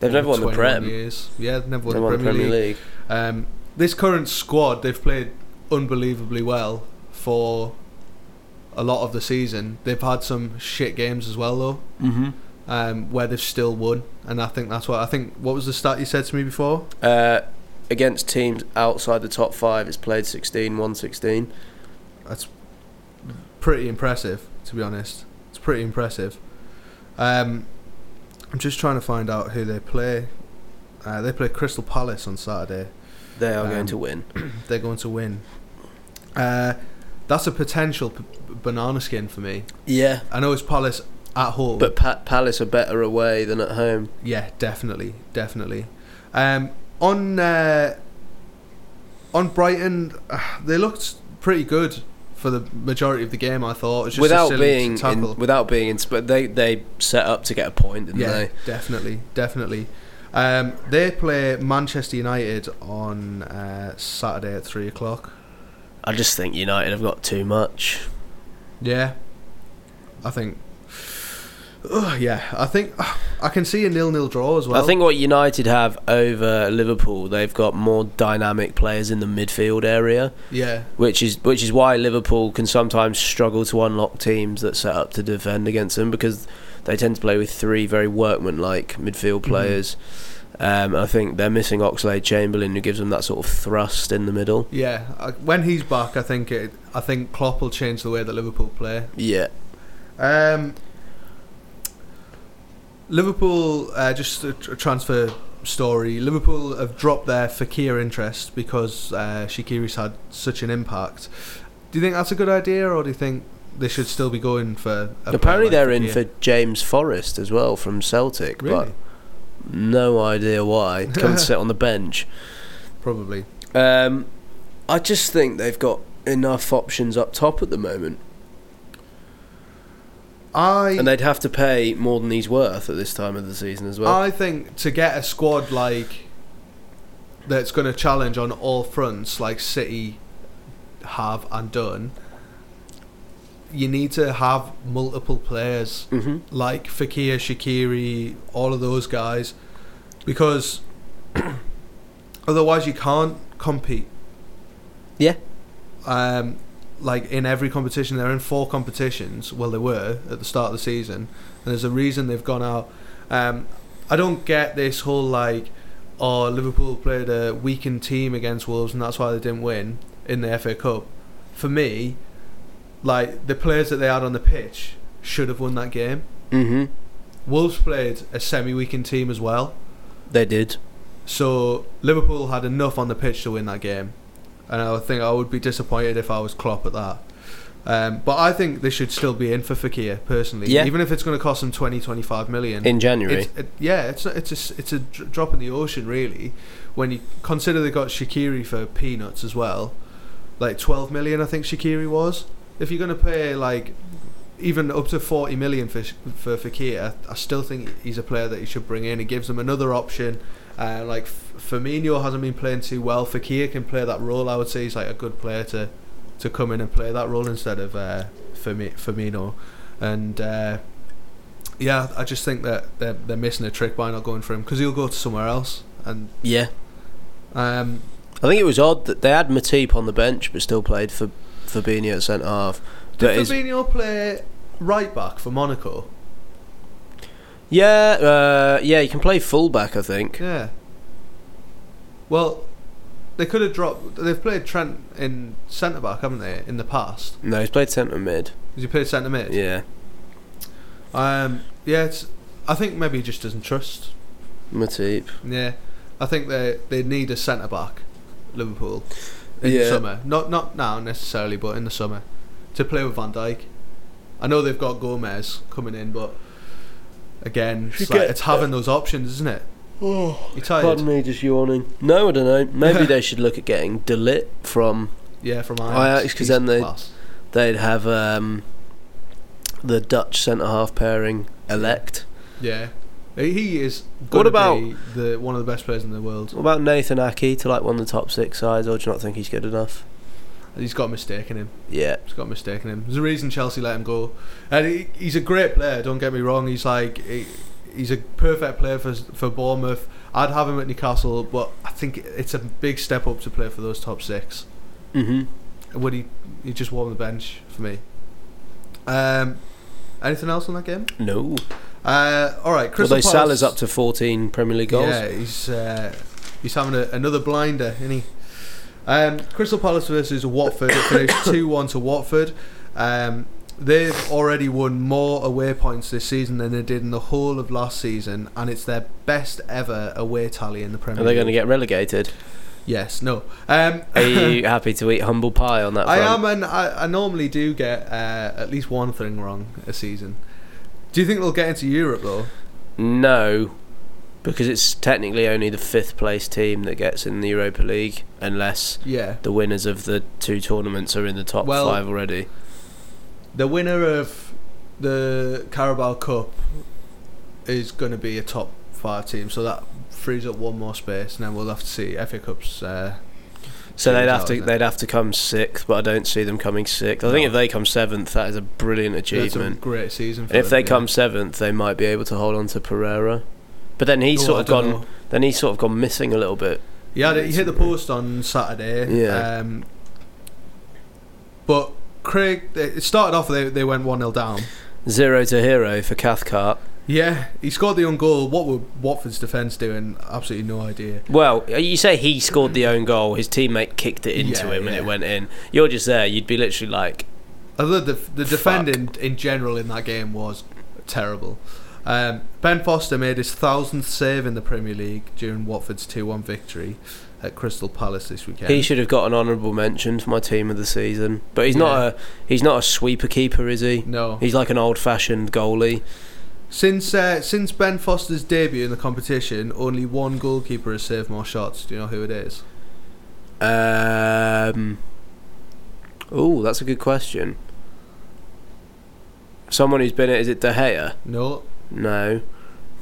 they've never won the Prem years. Yeah, they've never won the Premier, Premier League. League. Um, this current squad, they've played unbelievably well for a lot of the season. They've had some shit games as well, though, mm-hmm. um, where they've still won. And I think that's what I think. What was the stat you said to me before? Uh, against teams outside the top five, it's played sixteen, won sixteen. That's pretty impressive, to be honest. It's pretty impressive. Um, I'm just trying to find out who they play. Uh, they play Crystal Palace on Saturday. They are um, going to win. They're going to win. Uh, that's a potential p- banana skin for me. Yeah. I know it's Palace at home. But pa- Palace are better away than at home. Yeah, definitely. Definitely. Um, on uh, on Brighton, uh, they looked pretty good for the majority of the game, I thought. It was just without a being tackle. In, without being in... But they, they set up to get a point, didn't yeah, they? Yeah, definitely. Definitely. Um, they play Manchester United on uh, Saturday at three o'clock. I just think United have got too much. Yeah. I think... Oh, yeah, I think... I can see a nil-nil draw as well. I think what United have over Liverpool, they've got more dynamic players in the midfield area. Yeah. Which is which is why Liverpool can sometimes struggle to unlock teams that set up to defend against them, because they tend to play with three very workman-like midfield players. Mm-hmm. Um, I think they're missing Oxlade-Chamberlain, who gives them that sort of thrust in the middle. Yeah, when he's back, I think it, I think Klopp will change the way that Liverpool play. Yeah. Um, Liverpool, uh, just a transfer story. Liverpool have dropped their Fekir interest because uh, Shaqiri's had such an impact. Do you think that's a good idea, or do you think they should still be going for... A Apparently they're in for James Forrest as well from Celtic. Really? But no idea why. Come and sit on the bench. Probably. Um, I just think they've got enough options up top at the moment. I And they'd have to pay more than he's worth at this time of the season as well. I think to get a squad like that's going to challenge on all fronts like City have and done... You need to have multiple players mm-hmm. like Fekir, Shaqiri, all of those guys, because otherwise you can't compete. Yeah. Um, like in every competition, they're in four competitions. Well, they were at the start of the season, and there's a reason they've gone out. Um, I don't get this whole like, oh, Liverpool played a weakened team against Wolves, and that's why they didn't win in the F A Cup. For me. Like, the players that they had on the pitch should have won that game. Mm-hmm. Wolves played a semi-weakened team as well. They did. So, Liverpool had enough on the pitch to win that game. And I think I would be disappointed if I was Klopp at that. Um, but I think they should still be in for Fekir, personally. Yeah. Even if it's going to cost them twenty, twenty-five million. In January. It's, it, yeah, it's it's a, it's a drop in the ocean, really. When you consider they got Shaqiri for peanuts as well. Like, twelve million, I think Shaqiri was. If you're going to pay like even up to forty million for for Fekir, I, I still think he's a player that you should bring in. It gives them another option. Uh, like F- Firmino hasn't been playing too well. Fekir can play that role. I would say he's like a good player to, to come in and play that role instead of uh, Firmino. And uh, yeah, I just think that they're they're missing a trick by not going for him, because he'll go to somewhere else. And yeah, um, I think it was odd that they had Matip on the bench but still played for. Fabinho at centre half. Did Fabinho play right back for Monaco? Yeah, uh, yeah, he can play full back, I think. Yeah. Well, they could have dropped. They've played Trent in centre back, haven't they, in the past? No, he's played centre mid. Has he played centre mid? Yeah. Um. Yeah. It's, I think maybe he just doesn't trust Matip. Yeah. I think they they need a centre back, Liverpool. In yeah. the summer, not not now necessarily, but in the summer, to play with Van Dijk. I know they've got Gomez coming in, but again, it's, like, it's having those options, isn't it? Oh, you tired? Pardon me, just yawning. No, I don't know. Maybe they should look at getting De Ligt from yeah from Ajax, because then they they'd have um, the Dutch centre half pairing elect. Yeah. He is going what about, to be the, one of the best players in the world. What about Nathan Aki to like one of the top six sides, or do you not think he's good enough? He's got a mistake in him. Yeah. He's got a mistake in him. There's a reason Chelsea let him go. And he, he's a great player, don't get me wrong. He's like... He, he's a perfect player for for Bournemouth. I'd have him at Newcastle, but I think it's a big step up to play for those top six. Mm-hmm. Would he? He just warm the bench for me. Um, anything else on that game? No. Uh, all right. Crystal Palace. Salah's up to fourteen Premier League goals. Yeah, he's uh, he's having a, another blinder, isn't he? Um, Crystal Palace versus Watford. It finished two one to Watford. Um, They've already won more away points this season than they did in the whole of last season, and it's their best ever away tally in the Premier League. Are they going to get relegated? Yes, no. Um, Are you happy to eat humble pie on that front? I am, and I, I normally do get uh, at least one thing wrong a season. Do you think they'll get into Europe, though? No, because it's technically only the fifth place team that gets in the Europa League, unless yeah. the winners of the two tournaments are in the top well, five already. The winner of the Carabao Cup is going to be a top five team, so that frees up one more space, and then we'll have to see F A Cup's. Uh, so they'd have out, to they'd have to come sixth, but I don't see them coming sixth. I no. think if they come seventh, that is a brilliant achievement. That's a great season. For and if them, they yeah. come seventh, they might be able to hold on to Pereira, but then he's oh, sort of gone. Know. Then he's sort of gone missing a little bit. Yeah, he hit the post on Saturday. Yeah, um, but. Craig, it started off, they they went one nil down. Zero to hero for Cathcart. Yeah, he scored the own goal. What were Watford's defence doing? Absolutely no idea. Well, you say he scored the own goal, his teammate kicked it into yeah, him yeah. and it went in. You're just there, you'd be literally like... Although the, the defending in general in that game was terrible. Um, Ben Foster made his thousandth save in the Premier League during Watford's two one victory at Crystal Palace this weekend. He should have got an honourable mention for my team of the season, but he's yeah. not a he's not a sweeper keeper, is he? No, he's like an old-fashioned goalie. Since uh, since Ben Foster's debut in the competition, only one goalkeeper has saved more shots. Do you know who it is? Um. Oh, that's a good question. Someone who's been at is it De Gea? No. No.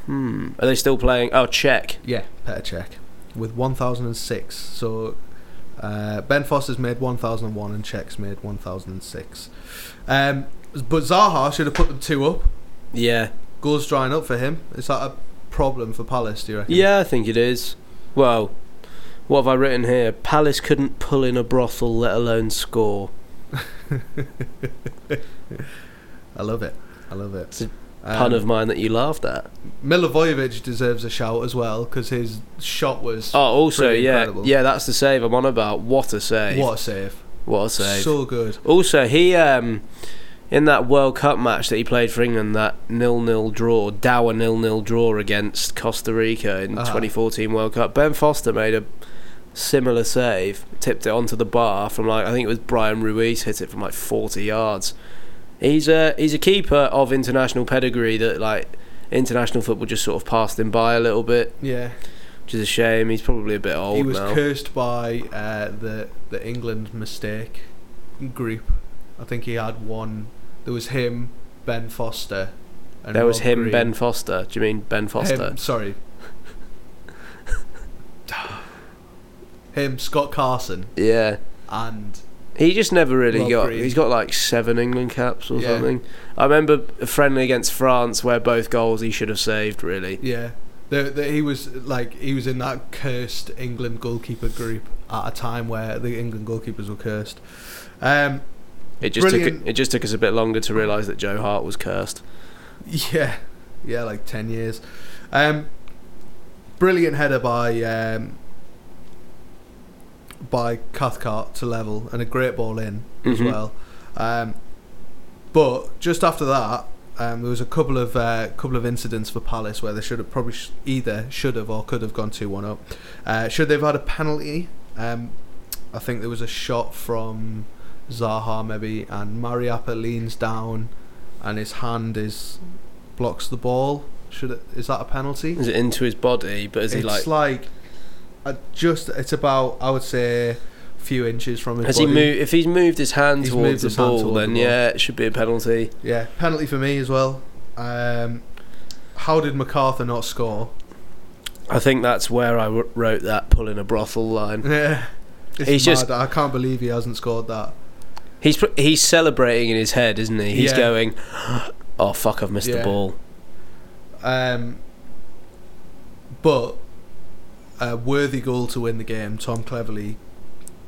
Hmm. Are they still playing? Oh, Cech. Yeah, Petr Cech. With one thousand six. So uh, Ben Foster's made one thousand one and Czech's made one thousand six. Um, but Zaha should have put them two up. Yeah. Goals drying up for him. Is that a problem for Palace, do you reckon? Yeah, I think it is. Well, what have I written here? Palace couldn't pull in a brothel, let alone score. I love it. I love it. It's a Um, pun of mine that you laughed at. Milivojevic deserves a shout as well, because his shot was oh also yeah incredible. Yeah, that's the save I'm on about. What a save what a save what a save, so good. Also, he um in that World Cup match that he played for England, that nil-nil draw dour nil-nil draw against Costa Rica in uh-huh. twenty fourteen World Cup, Ben Foster made a similar save, tipped it onto the bar from like, I think it was Brian Ruiz hit it from like forty yards. He's a he's a keeper of international pedigree that like international football just sort of passed him by a little bit. Yeah, which is a shame. He's probably a bit old now. He was now. cursed by uh, the the England mistake group. I think he had one. There was him, Ben Foster. And there Rob was him, Green. Ben Foster. Do you mean Ben Foster? Him, sorry. him, Scott Carson. Yeah, and. He just never really Rob got... Green. He's got like seven England caps or yeah. something. I remember a friendly against France where both goals he should have saved, really. Yeah. The, the, he was like he was in that cursed England goalkeeper group at a time where the England goalkeepers were cursed. Um, it just brilliant. took it just took us a bit longer to realise that Joe Hart was cursed. Yeah. Yeah, like ten years. Um, brilliant header by... Um, by Cathcart to level, and a great ball in as mm-hmm. well. Um, but just after that, um, there was a couple of uh, couple of incidents for Palace where they should have probably sh- either should have or could have gone two one up. Uh, should they've had a penalty? Um, I think there was a shot from Zaha maybe, and Mariappa leans down, and his hand is blocks the ball. Should it, is that a penalty? Is it into his body? But is it's he like? like I just it's about I would say a few inches from his Has body. He moved, if he's moved his hand he's towards the ball, toward then the ball. Yeah, it should be a penalty. Yeah, penalty for me as well. Um, how did MacArthur not score? I think that's where I wrote that pulling a brothel line. Yeah, it's he's mad. Just I can't believe he hasn't scored that. He's he's celebrating in his head, isn't he? He's yeah. going, oh fuck, I've missed yeah. the ball. Um, but a worthy goal to win the game. Tom Cleverley,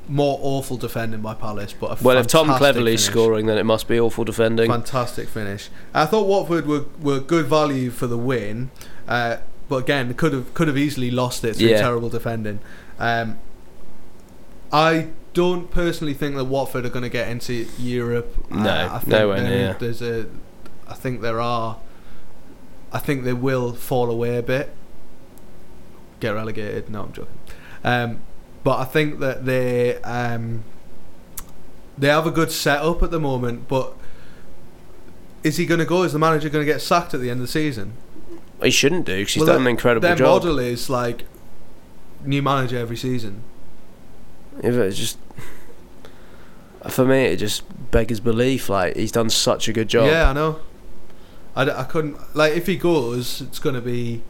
more awful defending by Palace, but a well, if Tom Cleverley's finish. scoring, then it must be awful defending. Fantastic finish. I thought Watford were were good value for the win. Uh, But again, could have could have easily lost it through yeah. terrible defending. Um, I don't personally think that Watford are going to get into Europe. No, uh, I think nowhere near. There's a, I think there are. I think they will fall away a bit. Get relegated? No, I'm joking. Um, but I think that they um, they have a good setup at the moment. But is he going to go? Is the manager going to get sacked at the end of the season? He shouldn't do, because he's well, done an incredible their job. Their model is like new manager every season. Yeah, but it's just for me, it just beggars belief. Like, he's done such a good job. Yeah, I know. I, I couldn't like if he goes, it's gonna be.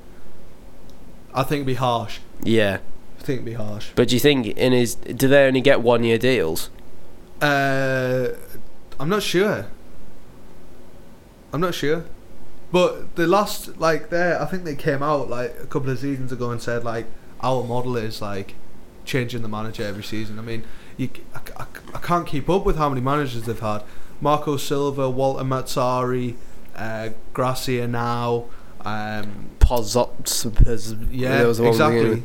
I think it'd be harsh. Yeah, I think it'd be harsh. But do you think in his do they only get one year deals? Uh, I'm not sure. I'm not sure. But the last, like, there, I think they came out like a couple of seasons ago and said like our model is like changing the manager every season. I mean, you, I, I, I can't keep up with how many managers they've had: Marco Silva, Walter Mazzari, uh, Gracia now, um, Pozzop. Yeah, that was the exactly.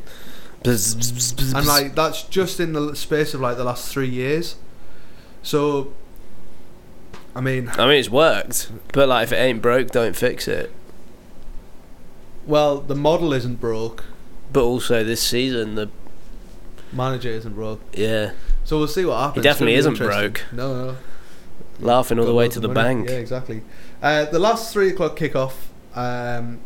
One and like that's just in the space of like the last three years. So. I mean, I mean, it's worked, but like, if it ain't broke, don't fix it. Well, the model isn't broke, but also this season the manager isn't broke. Yeah. So we'll see what happens. He definitely isn't broke. No, no. Laughing all the way to the bank. Yeah, exactly. Uh, the last three o'clock kickoff, um,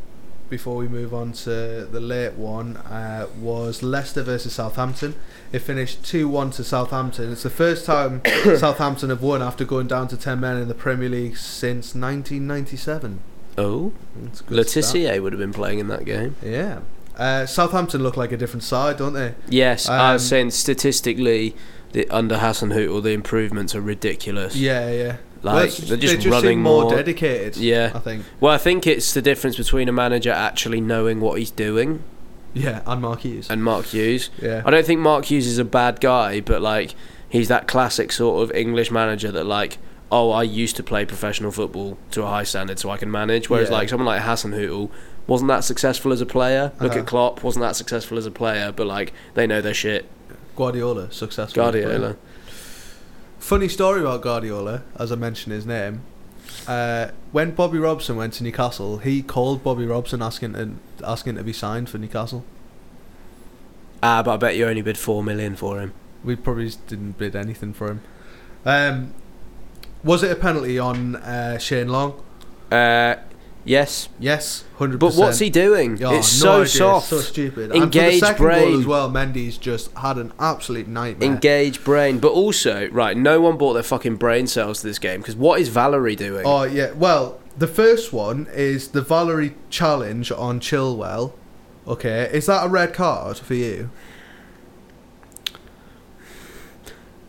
before we move on to the late one, uh, was Leicester versus Southampton. It finished two one to Southampton. It's the first time Southampton have won after going down to ten men in the Premier League since nineteen ninety-seven. Oh, Letitia would have been playing in that game. Yeah. Uh, Southampton look like a different side, don't they? Yes, um, I was saying statistically, the, under Hasenhüttl, the improvements are ridiculous. Yeah, yeah. Like, well, they're just, they just running more, more dedicated. Yeah, I think. Well, I think it's the difference between a manager actually knowing what he's doing. Yeah, and Mark Hughes. And Mark Hughes. Yeah. I don't think Mark Hughes is a bad guy, but like he's that classic sort of English manager that like, oh, I used to play professional football to a high standard, so I can manage. Whereas yeah. like someone like Hasenhüttl wasn't that successful as a player. Look uh-huh. at Klopp, wasn't that successful as a player, but like they know their shit. Guardiola, successful. Guardiola. Funny story about Guardiola, as I mentioned his name. Uh, when Bobby Robson went to Newcastle, he called Bobby Robson asking to, asking to be signed for Newcastle. Ah, but I bet you only bid four million for him. We probably didn't bid anything for him. Um, was it a penalty on uh, Shane Long? Uh, yes. Yes, one hundred percent. But what's he doing? Oh, it's no so idea. Soft. It's so stupid. Engage and for the second brain. Goal as well, Mendy's just had an absolute nightmare. Engage brain. But also, right, no one bought their fucking brain cells to this game, because what is Valerie doing? Oh, yeah. Well, the first one is the Valerie challenge on Chilwell. Okay. Is that a red card for you?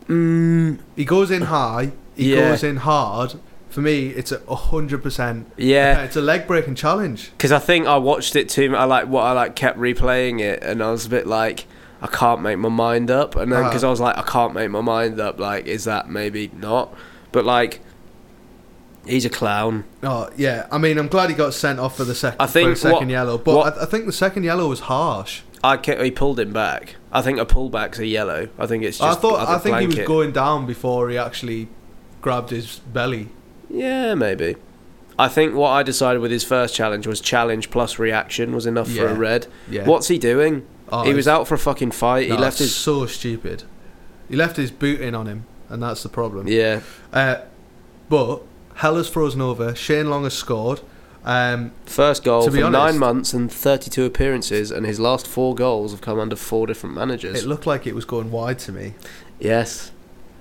Mm. He goes in high. He yeah. goes in hard. For me, it's a hundred percent. Yeah, it's a leg-breaking challenge. Because I think I watched it too. I like what I like kept replaying it, and I was a bit like, I can't make my mind up. And then because uh-huh. I was like, I can't make my mind up. Like, is that maybe not? But like, he's a clown. Oh yeah, I mean, I'm glad he got sent off for the second. I think for the second what, yellow, but what, I, I think the second yellow was harsh. I kept, he pulled him back. I think a pullback's a yellow. I think it's. Just I thought. I think blanket. He was going down before he actually grabbed his belly. Yeah, maybe. I think what I decided with his first challenge was challenge plus reaction was enough yeah. for a red. Yeah. What's he doing? Oh, he was out for a fucking fight. No, he left his so stupid. He left his boot in on him, and that's the problem. Yeah. Uh, but hell has frozen over. Shane Long has scored. Um, first goal to be for honest, nine months and thirty-two appearances, and his last four goals have come under four different managers. It looked like it was going wide to me. Yes.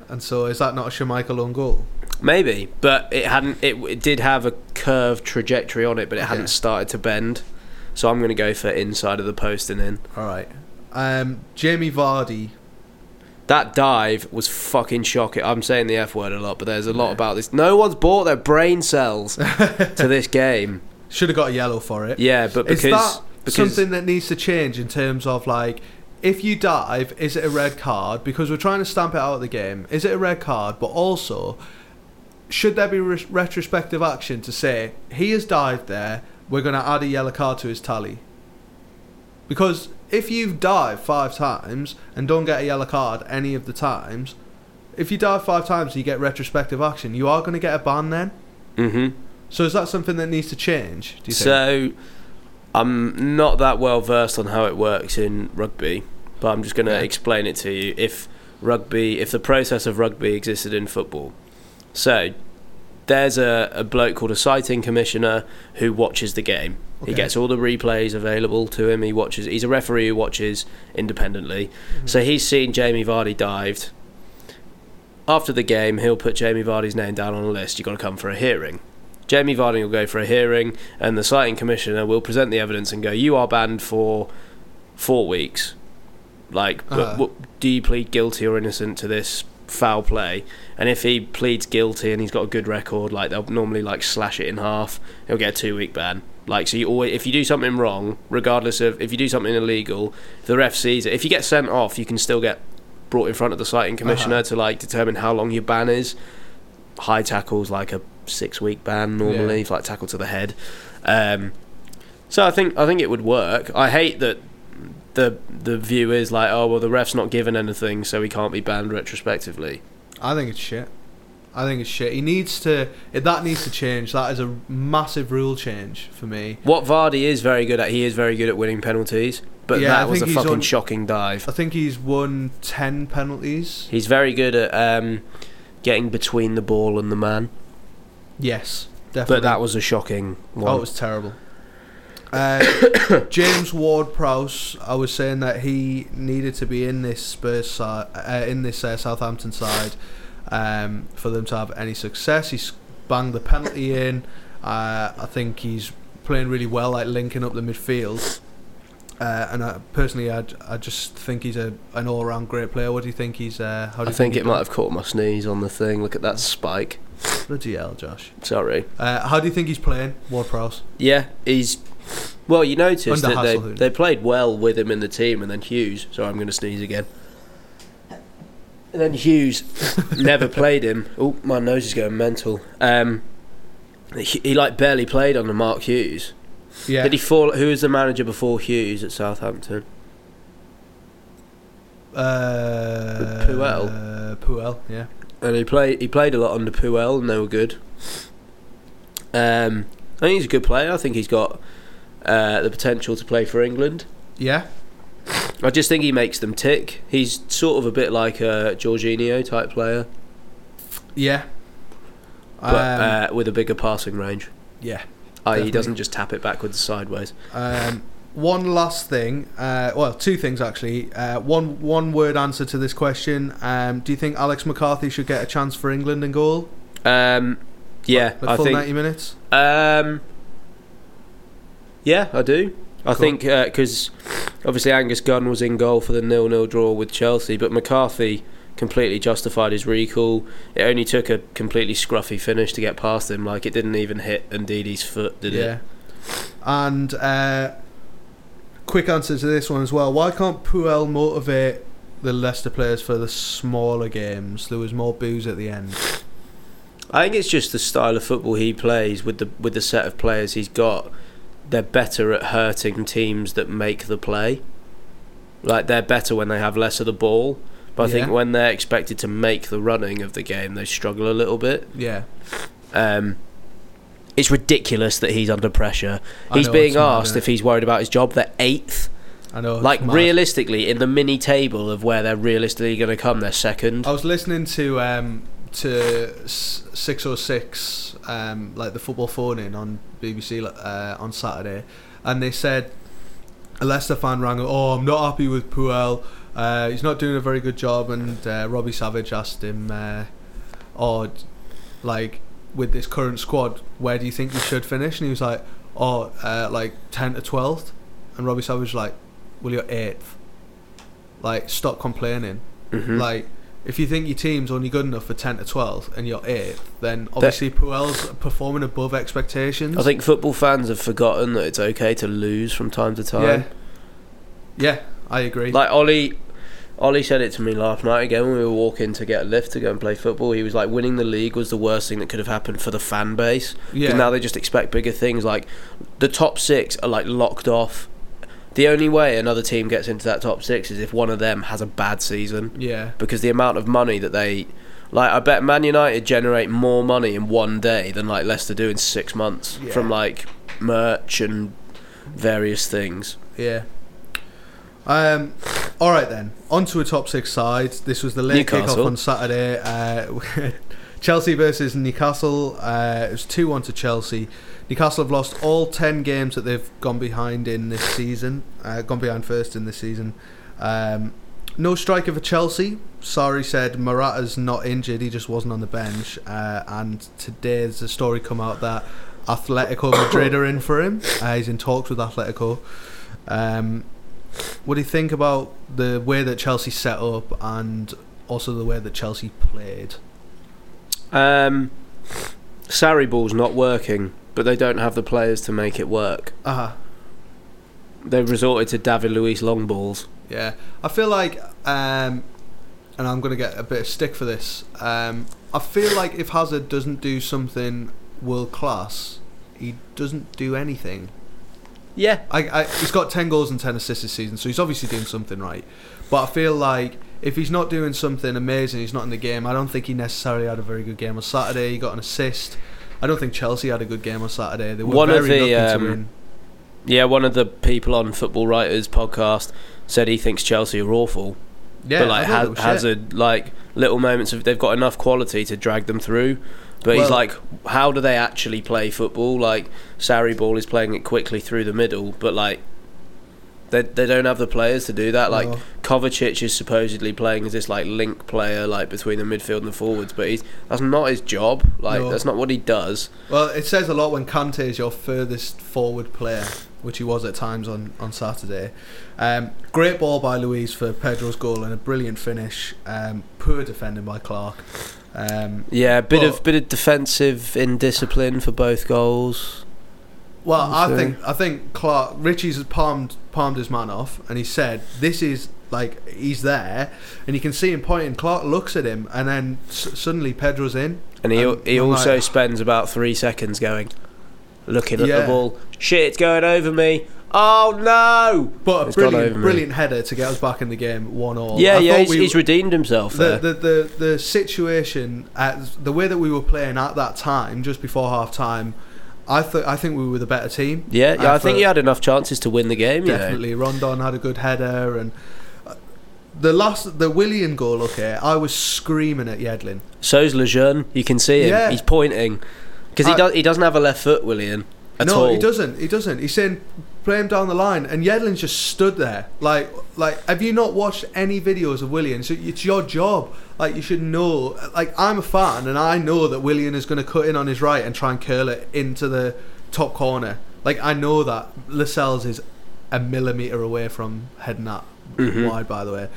and so is that not a Schmeichel own goal? Maybe, but it hadn't. It, it did have a curved trajectory on it, but it okay. hadn't started to bend. So I'm going to go for inside of the post and in. All right, um, Jamie Vardy. That dive was fucking shocking. I'm saying the F word a lot, but there's a lot yeah. about this. No one's bought their brain cells to this game. Should have got a yellow for it. Yeah, but because, is that because something that needs to change in terms of like, if you dive, is it a red card? Because we're trying to stamp it out of the game. Is it a red card? But also, should there be re- retrospective action to say he has dived there? We're going to add a yellow card to his tally. Because if you've dived five times and don't get a yellow card any of the times, if you dive five times and you get retrospective action, you are going to get a ban then. Mm-hmm. So is that something that needs to change, do you so, think? So I'm not that well versed on how it works in rugby, but I'm just going to yeah. explain it to you. If rugby, if the process of rugby existed in football, so there's a, a bloke called a sighting commissioner who watches the game. Okay. He gets all the replays available to him. He watches. He's a referee who watches independently. Mm-hmm. So he's seen Jamie Vardy dived. After the game, he'll put Jamie Vardy's name down on a list. You've got to come for a hearing. Jamie Vardy will go for a hearing, and the sighting commissioner will present the evidence and go, you are banned for four weeks. Like, uh-huh. w- w- do you plead guilty or innocent to this foul play? And if he pleads guilty and he's got a good record, like they'll normally like slash it in half, he'll get a two-week ban. Like, so you always, if you do something wrong, regardless of, if you do something illegal, if the ref sees it, if you get sent off, you can still get brought in front of the sighting commissioner uh-huh. to like determine how long your ban is. High tackle's like a six-week ban normally, yeah. like tackle to the head. Um, so I think I think it would work. I hate that the the view is like, oh well, the ref's not given anything, so he can't be banned retrospectively. I think it's shit. I think it's shit. He needs to. That needs to change. That is a massive rule change for me. What Vardy is very good at, he is very good at winning penalties. But yeah, that was a fucking on, shocking dive. I think he's won ten penalties. He's very good at um, getting between the ball and the man. Yes, definitely. But that was a shocking one. Oh, it was terrible. Uh, James Ward-Prowse, I was saying that he needed to be in this Spurs side, uh, in this uh, Southampton side, um, for them to have any success. He's banged the penalty in. Uh, I think he's playing really well, like linking up the midfield. Uh, and I, personally, I I just think he's a an all-round great player. What do you think he's? Uh, how do you I think, think it might have caught my sneeze on the thing. Look at that spike. Bloody hell, Josh. Sorry. Uh, how do you think he's playing, Ward-Prowse? Yeah, he's... Well, you noticed Under that they, they played well with him in the team, and then Hughes... Sorry, I'm going to sneeze again. And then Hughes never played him. Oh, my nose is going mental. Um, he, he, like, barely played under Mark Hughes. Yeah. Did he fall... Who was the manager before Hughes at Southampton? Uh, Puel. Uh, Puel, yeah. And he played. He played a lot under Puel, and they were good. Um, I think he's a good player. I think he's got uh, the potential to play for England. Yeah. I just think he makes them tick. He's sort of a bit like a Jorginho type player. Yeah. But um, uh, with a bigger passing range. Yeah. I, he doesn't just tap it backwards sideways. Um, one last thing. Uh, well, two things actually. Uh, one one word answer to this question. Um, do you think Alex McCarthy should get a chance for England in goal? Um, yeah, like, like I full think ninety minutes. Um, yeah, I do. I cool. think because uh, obviously Angus Gunn was in goal for the nil-nil draw with Chelsea, but McCarthy completely justified his recall. It only took a completely scruffy finish to get past him. Like, it didn't even hit Ndidi's foot, did yeah. it? Yeah. And uh, quick answer to this one as well. Why can't Puel motivate the Leicester players for the smaller games? There was more boos at the end. I think it's just the style of football he plays with the with the set of players he's got. They're better at hurting teams that make the play. Like, they're better when they have less of the ball. But I yeah. think when they're expected to make the running of the game, they struggle a little bit. Yeah. Um, it's ridiculous that he's under pressure. I he's know, being asked mad, if he's worried about his job. They're eighth. I know. Like, mad. Realistically, in the mini table of where they're realistically going to come, they're second. I was listening to um, to six oh six, um, like the football phone in on B B C uh, on Saturday, and they said a Leicester fan rang up, oh, I'm not happy with Puel, uh, he's not doing a very good job, and uh, Robbie Savage asked him, uh, oh, like, with this current squad, where do you think we should finish? And he was like, oh, uh, like tenth to twelfth, and Robbie Savage was like, well, you're eighth, like, stop complaining. Mm-hmm. Like, if you think your team's only good enough for tenth to twelfth and you're eighth, then obviously that, Puel's performing above expectations. I think football fans have forgotten that it's okay to lose from time to time. Yeah, yeah, I agree. Like, Ollie Ollie said it to me last night again when we were walking to get a lift to go and play football. He was like, winning the league was the worst thing that could have happened for the fan base. Yeah. Because now they just expect bigger things. Like, the top six are, like, locked off. The only way another team gets into that top six is if one of them has a bad season. Yeah. Because the amount of money that they... Like, I bet Man United generate more money in one day than, like, Leicester do in six months. Yeah. From, like, merch and various things. Yeah. Um. All right, then. On to a top six side. This was the late Newcastle. Kick-off on Saturday. Uh, Chelsea versus Newcastle. Uh, it was two one to Chelsea. Newcastle have lost all ten games that they've gone behind in this season. Uh, gone behind first in this season. Um, no striker for Chelsea. Sarri said Morata's not injured. He just wasn't on the bench. Uh, and today there's a story come out that Atletico Madrid are in for him. Uh, he's in talks with Atletico. Um, what do you think about the way that Chelsea set up and also the way that Chelsea played? Um, Sarri ball's not working, but they don't have the players to make it work. Uh-huh. They've resorted to David Luiz long balls. Yeah. I feel like, um, and I'm going to get a bit of stick for this, um, I feel like if Hazard doesn't do something world-class, he doesn't do anything. Yeah. I, I, he's got ten goals and ten assists this season, so he's obviously doing something right. But I feel like if he's not doing something amazing, he's not in the game. I don't think he necessarily had a very good game on Saturday. He got an assist. I don't think Chelsea had a good game on Saturday. They were one very of the, nothing um, to win. Yeah, one of the people on Football Writers podcast said he thinks Chelsea are awful. Yeah, but like ha- Hazard, like little moments of they've got enough quality to drag them through. But well, he's like, how do they actually play football? Like Sarri ball is playing it quickly through the middle, but like they they don't have the players to do that. Like oh. Kovacic is supposedly playing as this like link player, like between the midfield and the forwards, but he's that's not his job. Like no. That's not what he does. Well, it says a lot when Kante is your furthest forward player, which he was at times on on Saturday. Um, great ball by Luiz for Pedro's goal and a brilliant finish. Um, poor defending by Clark. Um, yeah, a bit but, of bit of defensive indiscipline for both goals. Well, I sure. think I think Clark Richie's palmed palmed his man off, and he said, "This is like he's there," and you can see him pointing. Clark looks at him, and then s- suddenly Pedro's in, and he and he I'm also like, spends about three seconds going, looking at yeah. the ball. Shit, it's going over me. Oh no! But a brilliant, brilliant header to get us back in the game, one all. Yeah, I yeah, he's, we, he's redeemed himself. The, there. The, the the the situation, at, the way that we were playing at that time, just before half time. I th- I think we were the better team. Yeah, yeah. I think you had enough chances to win the game. Definitely, you know? Rondon had a good header, and the last the Willian goal. Okay, I was screaming at Yedlin. So's Lejeune. You can see him. Yeah. He's pointing because he does. He doesn't have a left foot, Willian. At no, all. he doesn't. He doesn't. He's saying play him down the line, and Yedlin's just stood there. Like, like, have you not watched any videos of Willian? So it's your job. Like, you should know. Like, I'm a fan, and I know that Willian is going to cut in on his right and try and curl it into the top corner. Like, I know that Lascelles is a millimetre away from heading that mm-hmm. wide, by the way.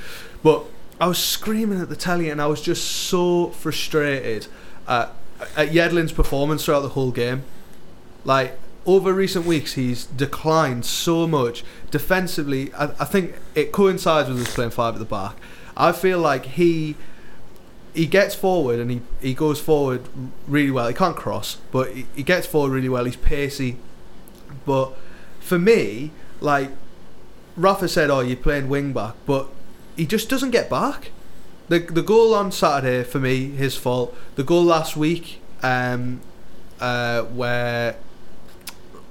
But I was screaming at the telly, and I was just so frustrated at, at Yedlin's performance throughout the whole game. Like, over recent weeks, he's declined so much. Defensively, I, I think it coincides with us playing five at the back. I feel like he... He gets forward and he, he goes forward really well. He can't cross, but he, he gets forward really well. He's pacey. But for me, like, Rafa said, oh, you're playing wing-back, but he just doesn't get back. The the goal on Saturday, for me, his fault. The goal last week um, uh, where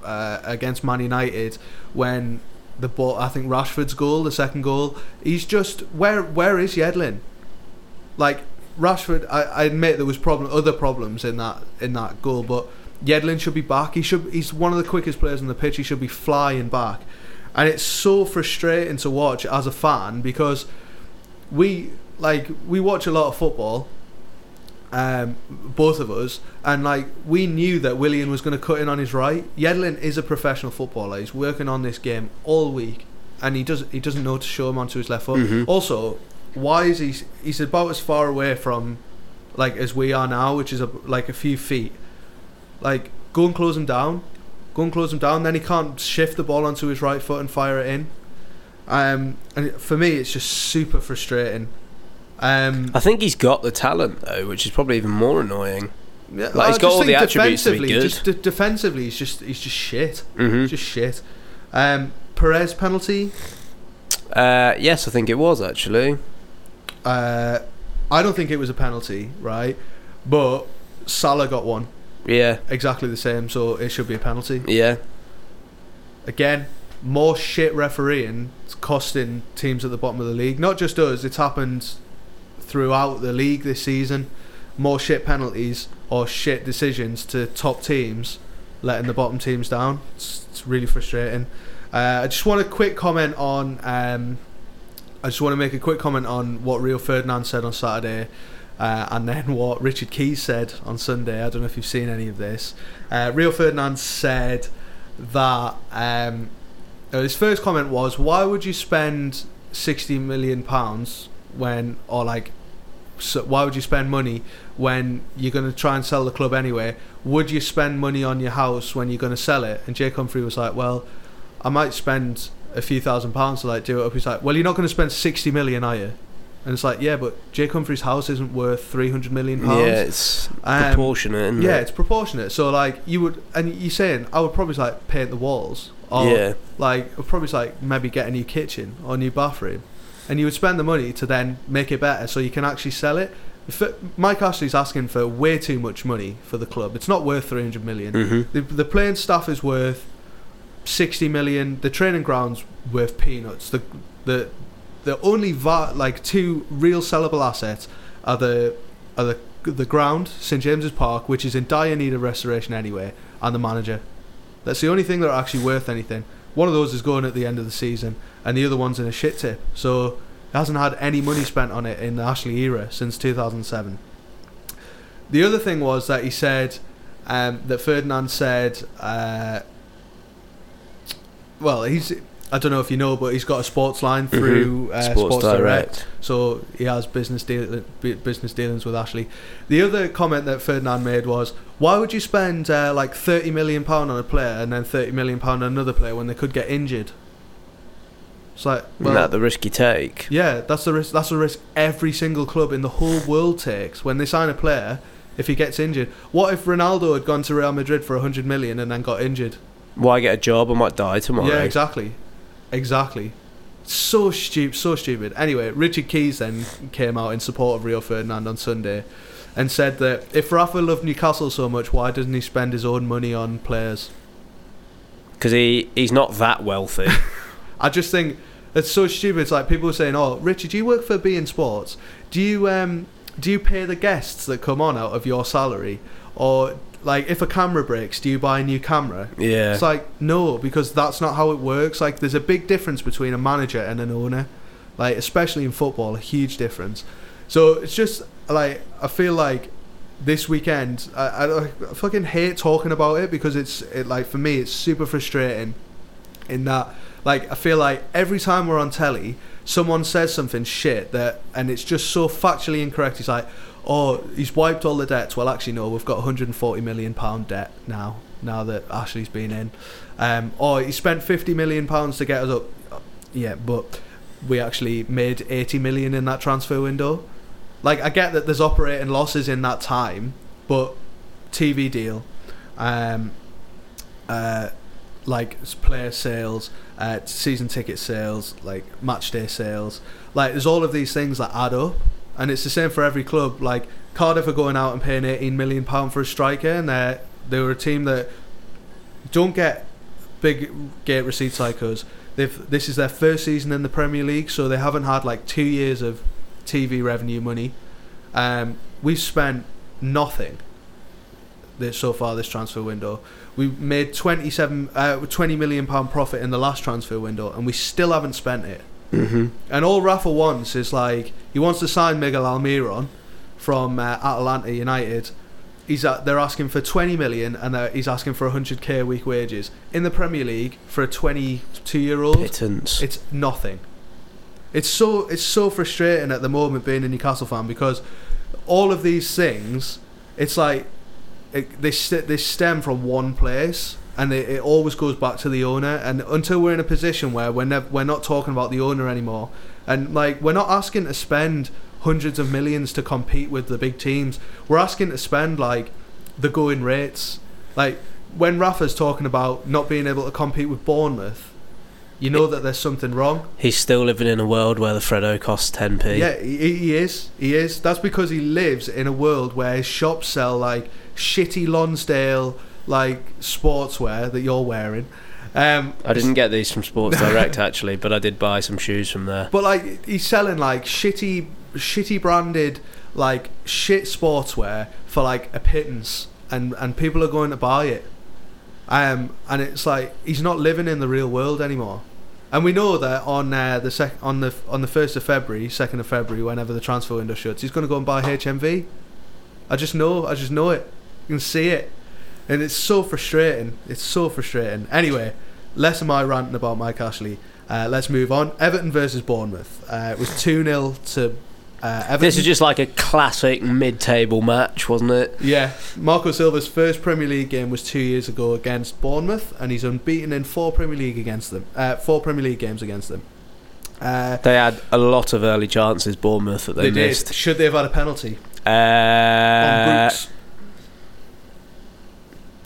uh, against Man United when the ball, I think Rashford's goal, the second goal, he's just, where where is Yedlin? Like, Rashford, I, I admit there was problem, other problems in that in that goal, but Yedlin should be back. He should. He's one of the quickest players on the pitch. He should be flying back, And it's so frustrating to watch as a fan, because we like we watch a lot of football, um, both of us, and like we knew that Willian was going to cut in on his right. Yedlin is a professional footballer. He's working on this game all week, and he does he doesn't know to show him onto his left foot. Mm-hmm. Also, why is he? He's about as far away from like as we are now, which is a, like a few feet. Like go and close him down. Go and close him down. Then he can't shift the ball onto his right foot and fire it in. Um, and for me, it's just super frustrating. Um, I think he's got the talent though, which is probably even more annoying. Like I he's got all the attributes to be good. Just d- defensively, he's just he's just shit. Mm-hmm. Just shit. Um, Perez penalty. Uh, yes, I think it was actually. Uh, I don't think it was a penalty, right? But Salah got one. Yeah, exactly the same, so it should be a penalty. Yeah. Again, more shit refereeing costing teams at the bottom of the league. Not just us, it's happened throughout the league this season. More shit penalties or shit decisions to top teams, letting the bottom teams down. It's, it's really frustrating. Uh, I just want a quick comment on... Um, I just want to make a quick comment on what Rio Ferdinand said on Saturday. Uh, and then what Richard Keys said on Sunday. I don't know if you've seen any of this. Uh, Rio Ferdinand said that um, his first comment was, why would you spend sixty million pounds when, or like, so why would you spend money when you're going to try and sell the club anyway? Would you spend money on your house when you're going to sell it? And Jake Humphrey was like, well, I might spend a few thousand pounds to like do it up. He's like, well, you're not going to spend sixty million, are you? And it's like, yeah, but Jake Humphrey's house isn't worth three hundred million pounds. Yeah, it's um, proportionate, isn't yeah, it? Yeah, it's proportionate. So, like, you would... And you're saying, I would probably, like, paint the walls. Or, yeah. like, I would probably, like, maybe get a new kitchen or a new bathroom. And you would spend the money to then make it better so you can actually sell it. Mike Ashley's asking for way too much money for the club. It's not worth three hundred million pounds. Mm-hmm. The, the playing staff is worth sixty million pounds. The training ground's worth peanuts. The... the The only va- like two real sellable assets are the are the the ground, Saint James's Park, which is in dire need of restoration anyway, and the manager. That's the only thing that are actually worth anything. One of those is going at the end of the season, and the other one's in a shit tip. So it hasn't had any money spent on it in the Ashley era since two thousand seven. The other thing was that he said um, that Ferdinand said, uh, well, he's. I don't know if you know, but he's got a sports line through mm-hmm. uh, Sports, sports Direct. Direct, so he has business deal- business dealings with Ashley. The other comment that Ferdinand made was, "Why would you spend uh, like thirty million pound on a player and then thirty million pound on another player when they could get injured?" It's like, well, isn't that the risk you take? Yeah, that's the risk. That's the risk every single club in the whole world takes when they sign a player if he gets injured. What if Ronaldo had gone to Real Madrid for a hundred million and then got injured? Why well, get a job? I might die tomorrow. Yeah, exactly. Exactly. So stupid, so stupid. Anyway, Richard Keys then came out in support of Rio Ferdinand on Sunday and said that if Rafa loved Newcastle so much, why doesn't he spend his own money on players? Because he, he's not that wealthy. I just think it's so stupid. It's like people saying, oh, Richard, do you work for B E Sports? Do you, um, do you pay the guests that come on out of your salary? Or... Like, if a camera breaks, do you buy a new camera? Yeah. It's like, no, because that's not how it works. Like, there's a big difference between a manager and an owner. Like, especially in football, a huge difference. So, it's just, like, I feel like this weekend, I, I, I fucking hate talking about it because it's, it like, for me, it's super frustrating in that, like, I feel like every time we're on telly, someone says something shit that, and it's just so factually incorrect. It's like... Oh, he's wiped all the debts. Well, actually, no, we've got one hundred forty million pounds debt now, now that Ashley's been in. Um, oh, he spent fifty million pounds to get us up. Yeah, but we actually made eighty million pounds in that transfer window. Like, I get that there's operating losses in that time, but T V deal, um, uh, like player sales, uh, season ticket sales, like match day sales. Like, there's all of these things that add up. And it's the same for every club. Like Cardiff are going out and paying eighteen million pounds for a striker, and they they were a team that don't get big gate receipts like us. They've this is their first season in the Premier League, so they haven't had like two years of T V revenue money. Um, we've spent nothing. this, so far this transfer window. We made twenty-seven, uh, twenty million pounds profit in the last transfer window, and we still haven't spent it. Mm-hmm. And all Rafa wants is, like, he wants to sign Miguel Almiron from uh, Atalanta United. He's at, they're asking for twenty million, and he's asking for one hundred k a week wages in the Premier League for a twenty-two year old. Pittance. It's nothing. It's so it's so frustrating at the moment being a Newcastle fan, because all of these things, it's like it, they st- they stem from one place, and they, it always goes back to the owner. And until we're in a position where we're nev- we're not talking about the owner anymore, and like we're not asking to spend hundreds of millions to compete with the big teams. We're asking to spend like the going rates. Like when Rafa's talking about not being able to compete with Bournemouth, you know it, that there's something wrong. He's still living in a world where the Freddo costs ten p. Yeah, he, he is. He is. That's because he lives in a world where his shops sell like shitty Lonsdale like sportswear that you're wearing. Um, I didn't get these from Sports Direct actually, but I did buy some shoes from there. But like he's selling like shitty shitty branded like shit sportswear for like a pittance, and, and people are going to buy it. Um, and it's like he's not living in the real world anymore. And we know that on uh, the sec- on the on the first of February, second of February, whenever the transfer window shuts, he's going to go and buy H M V. I just know, I just know it. You can see it. And it's so frustrating. It's so frustrating. Anyway, less of my ranting about Mike Ashley. Uh, let's move on. Everton versus Bournemouth. Uh, it was two nil to uh, Everton. This is just like a classic mid-table match, wasn't it? Yeah. Marco Silva's first Premier League game was two years ago against Bournemouth, and he's unbeaten in four Premier League against them. Uh, four Premier League games against them. Uh, they had a lot of early chances, Bournemouth, that they, they missed. Did. Should they have had a penalty? Uh, on Brooks.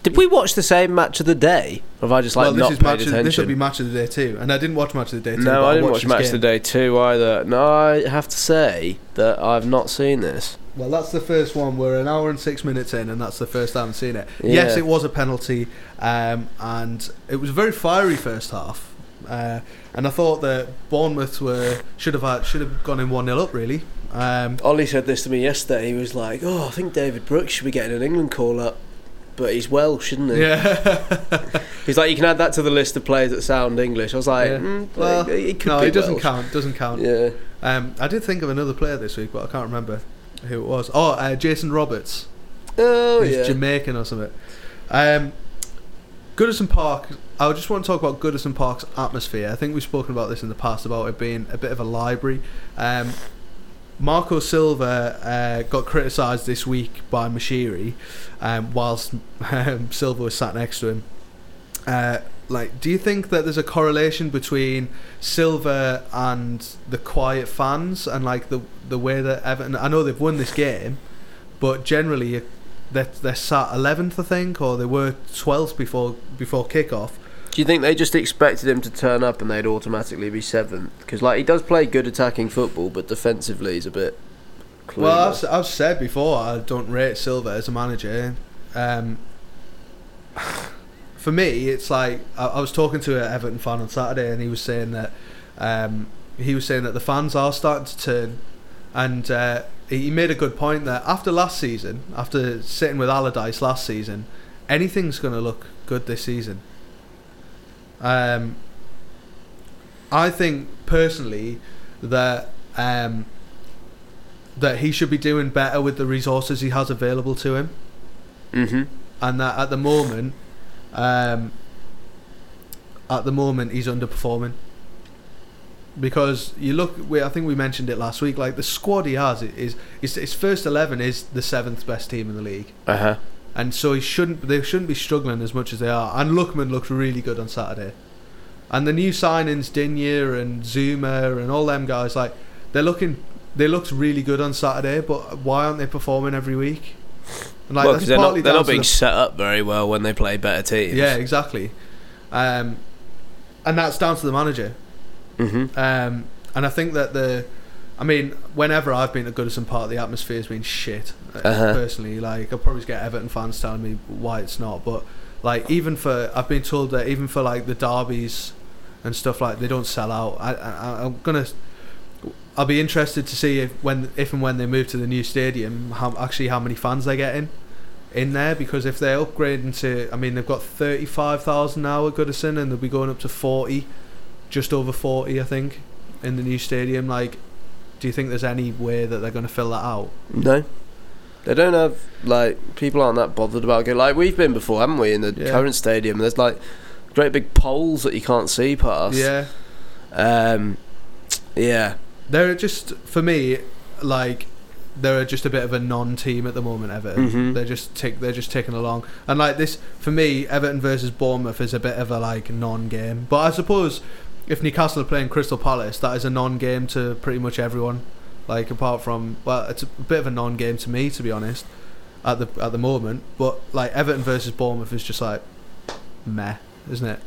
Did we watch the same match of the day? Or have I just like well, not paid match attention? Of, this would be match of the day too, and I didn't watch match of the day two. No, I didn't I watch match of the day two either. No, I have to say that I've not seen this. Well, that's the first one. We're an hour and six minutes in, and that's the first I haven't seen it. Yeah. Yes, it was a penalty, um, and it was a very fiery first half. Uh, and I thought that Bournemouth were should have had, should have gone in one nil up really. Um, Ollie said this to me yesterday. He was like, "Oh, I think David Brooks should be getting an England call up." But he's Welsh, isn't he? Yeah. He's like, you can add that to the list of players that sound English. I was like, yeah. mm, well, he could no, be it doesn't Welsh. count. Doesn't count. Yeah. Um, I did think of another player this week, but I can't remember who it was. Oh, uh, Jason Roberts. Oh, he's yeah. He's Jamaican or something. Um, Goodison Park. I just want to talk about Goodison Park's atmosphere. I think we've spoken about this in the past about it being a bit of a library. Um, Marco Silva uh, got criticised this week by Mashiri um, whilst um, Silva was sat next to him. Uh, like, do you think that there's a correlation between Silva and the quiet fans and like the the way that Everton? I know they've won this game, but generally they're, they're sat eleventh, I think, or they were twelfth before before kickoff. Do you think they just expected him to turn up and they'd automatically be seventh? Because like he does play good attacking football, but defensively he's a bit clueless. Well, I've, I've said before I don't rate Silva as a manager. Um, for me, it's like I, I was talking to an Everton fan on Saturday, and he was saying that um, he was saying that the fans are starting to turn, and uh, he made a good point that after last season, after sitting with Allardyce last season, anything's going to look good this season. Um, I think personally that um, that he should be doing better with the resources he has available to him, mm-hmm. and that at the moment, um, at the moment he's underperforming. Because you look, we, I think we mentioned it last week. Like the squad he has is, is his first eleven is the seventh best team in the league. Uh huh. And so he shouldn't. They shouldn't be struggling as much as they are. And Lookman looked really good on Saturday. And the new signings, Digne and Zuma and all them guys, like they're looking. They looked really good on Saturday, but why aren't they performing every week? And like, well, because they're not, they're not being the, set up very well when they play better teams. Yeah, exactly. Um, and that's down to the manager. Mm-hmm. Um, and I think that the. I mean, whenever I've been to Goodison Park, the atmosphere has been shit. Uh-huh. Personally, like I'll probably get Everton fans telling me why it's not, but like even for I've been told that even for like the derbies and stuff like they don't sell out. I, I I'm gonna I'll be interested to see if when if and when they move to the new stadium, how actually how many fans they get in. in there, because if they're upgrading to, I mean, they've got thirty-five thousand now at Goodison, and they'll be going up to forty, just over forty, I think, in the new stadium. Like, do you think there's any way that they're going to fill that out? No. They don't have, like, people aren't that bothered about it. Like, we've been before, haven't we, in the yeah. current stadium. There's, like, great big poles that you can't see past. Yeah. Um, yeah. They're just, for me, like, they're just a bit of a non-team at the moment, Everton. Mm-hmm. They're just tick, they're just ticking along. And, like, this, for me, Everton versus Bournemouth is a bit of a, like, non-game. But I suppose if Newcastle are playing Crystal Palace, that is a non-game to pretty much everyone. Like, apart from, well, it's a bit of a non-game to me, to be honest, at the at the moment. But, like, Everton versus Bournemouth is just like meh, isn't it?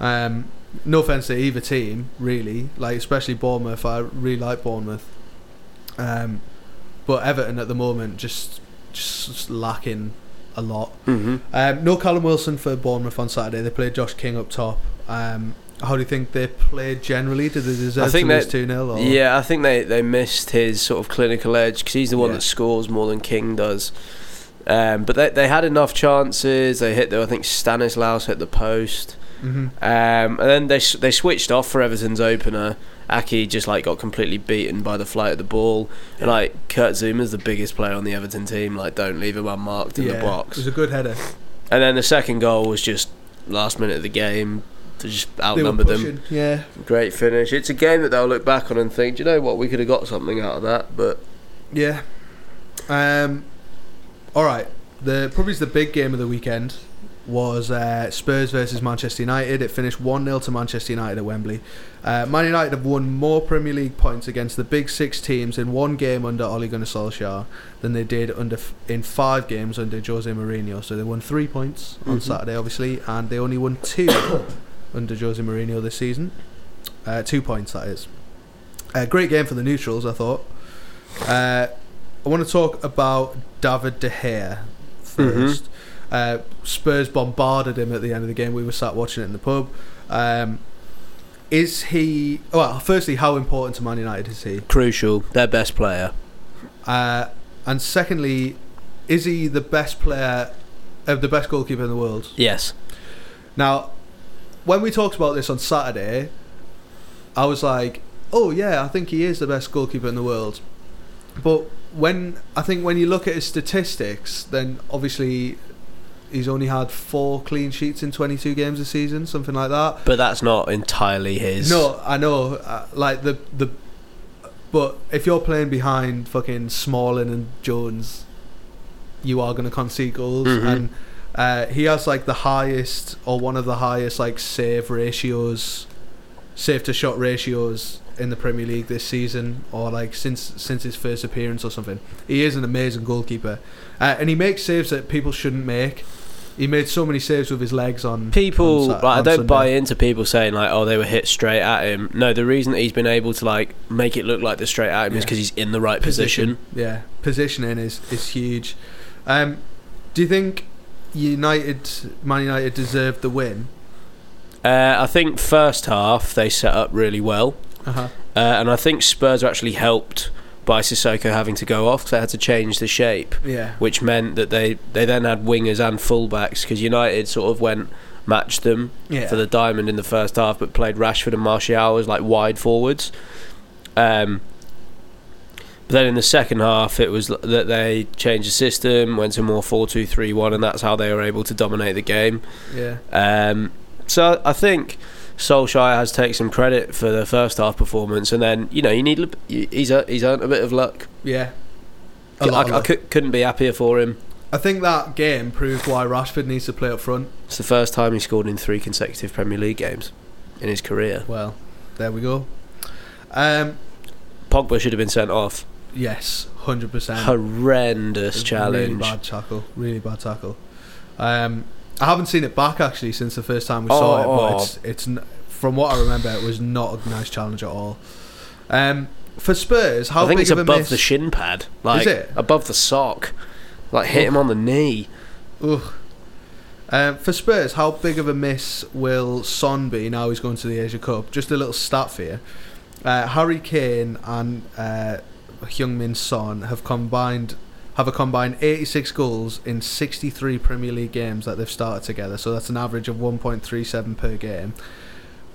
Um, no offense to either team, really. Like, especially Bournemouth, I really like Bournemouth. Um, but Everton at the moment just just lacking a lot. Mm-hmm. Um, no Callum Wilson for Bournemouth on Saturday. They played Josh King up top. Um, How do you think they played generally? Did they deserve to lose two nil? Or? Yeah, I think they, they missed his sort of clinical edge, because he's the one yeah. that scores more than King does. Um, but they they had enough chances. They hit the, I think Stanislas hit the post. Mm-hmm. Um, and then they they switched off for Everton's opener. Aki just like got completely beaten by the flight of the ball. Yeah. And like Kurt Zuma's the biggest player on the Everton team. Like, don't leave him unmarked in yeah, the box. It was a good header. And then the second goal was just last minute of the game. To just outnumber them. Yeah. Great finish. It's a game that they'll look back on and think, do you know what, we could have got something out of that, but yeah. Um, alright. The probably the big game of the weekend was uh, Spurs versus Manchester United. It finished one nil to Manchester United at Wembley. Uh, Man United have won more Premier League points against the big six teams in one game under Ole Gunnar Solskjaer than they did under f- in five games under Jose Mourinho. So they won three points on mm-hmm. Saturday, obviously, and they only won two under Jose Mourinho this season. Uh, two points, that is. A uh, great game for the neutrals, I thought. Uh, I want to talk about David De Gea first. Mm-hmm. Uh, Spurs bombarded him at the end of the game. We were sat watching it in the pub. Um, is he... Well, firstly, how important to Man United is he? Crucial. Their best player. Uh, and secondly, is he the best player... Uh, the best goalkeeper in the world? Yes. Now... When we talked about this on Saturday, I was like, oh yeah, I think he is the best goalkeeper in the world. But when I think when you look at his statistics, then obviously he's only had four clean sheets in twenty-two games this season, something like that. But that's not entirely his. No, I know. Uh, like the the, But if you're playing behind fucking Smalling and Jones, you are going to concede goals. Mm-hmm. And... Uh, he has like the highest or one of the highest like save ratios, save to shot ratios in the Premier League this season, or like since since his first appearance or something. He is an amazing goalkeeper, uh, and he makes saves that people shouldn't make. He made so many saves with his legs on. People, on, like, on I don't Sunday. buy into people saying like, "Oh, they were hit straight at him." No, the reason that he's been able to like make it look like they're straight at him yeah. is because he's in the right position. position. Yeah, positioning is is huge. Um, do you think? United, Man United deserved the win? Uh, I think first half they set up really well, uh-huh. uh, and I think Spurs were actually helped by Sissoko having to go off because they had to change the shape, yeah. which meant that they, they then had wingers and fullbacks because United sort of went matched them yeah. for the diamond in the first half, but played Rashford and Martial as like wide forwards. Um, But then in the second half, it was that they changed the system, went to more four two three one, and that's how they were able to dominate the game. Yeah. Um, so I think Solskjaer has taken some credit for the first half performance, and then you know you need he's he's earned a bit of luck. Yeah. A lot I, of I, luck. I couldn't be happier for him. I think that game proved why Rashford needs to play up front. It's the first time he scored in three consecutive Premier League games in his career. Well, there we go. Um, Pogba should have been sent off. Yes, one hundred percent. Horrendous challenge. Really bad tackle. Really bad tackle. Um, I haven't seen it back, actually, since the first time we oh, saw it, but oh. it's, it's n- from what I remember, it was not a nice challenge at all. Um, for Spurs, how big of a I think it's above miss? the shin pad. Like, is it? Above the sock. Like, hit Ugh. him on the knee. Ugh. Um, for Spurs, how big of a miss will Son be now he's going to the Asia Cup? Just a little stat for you. Uh, Harry Kane and... Uh, Heung-min Son have combined have a combined eighty-six goals in sixty-three Premier League games that they've started together, so that's an average of one point three seven per game.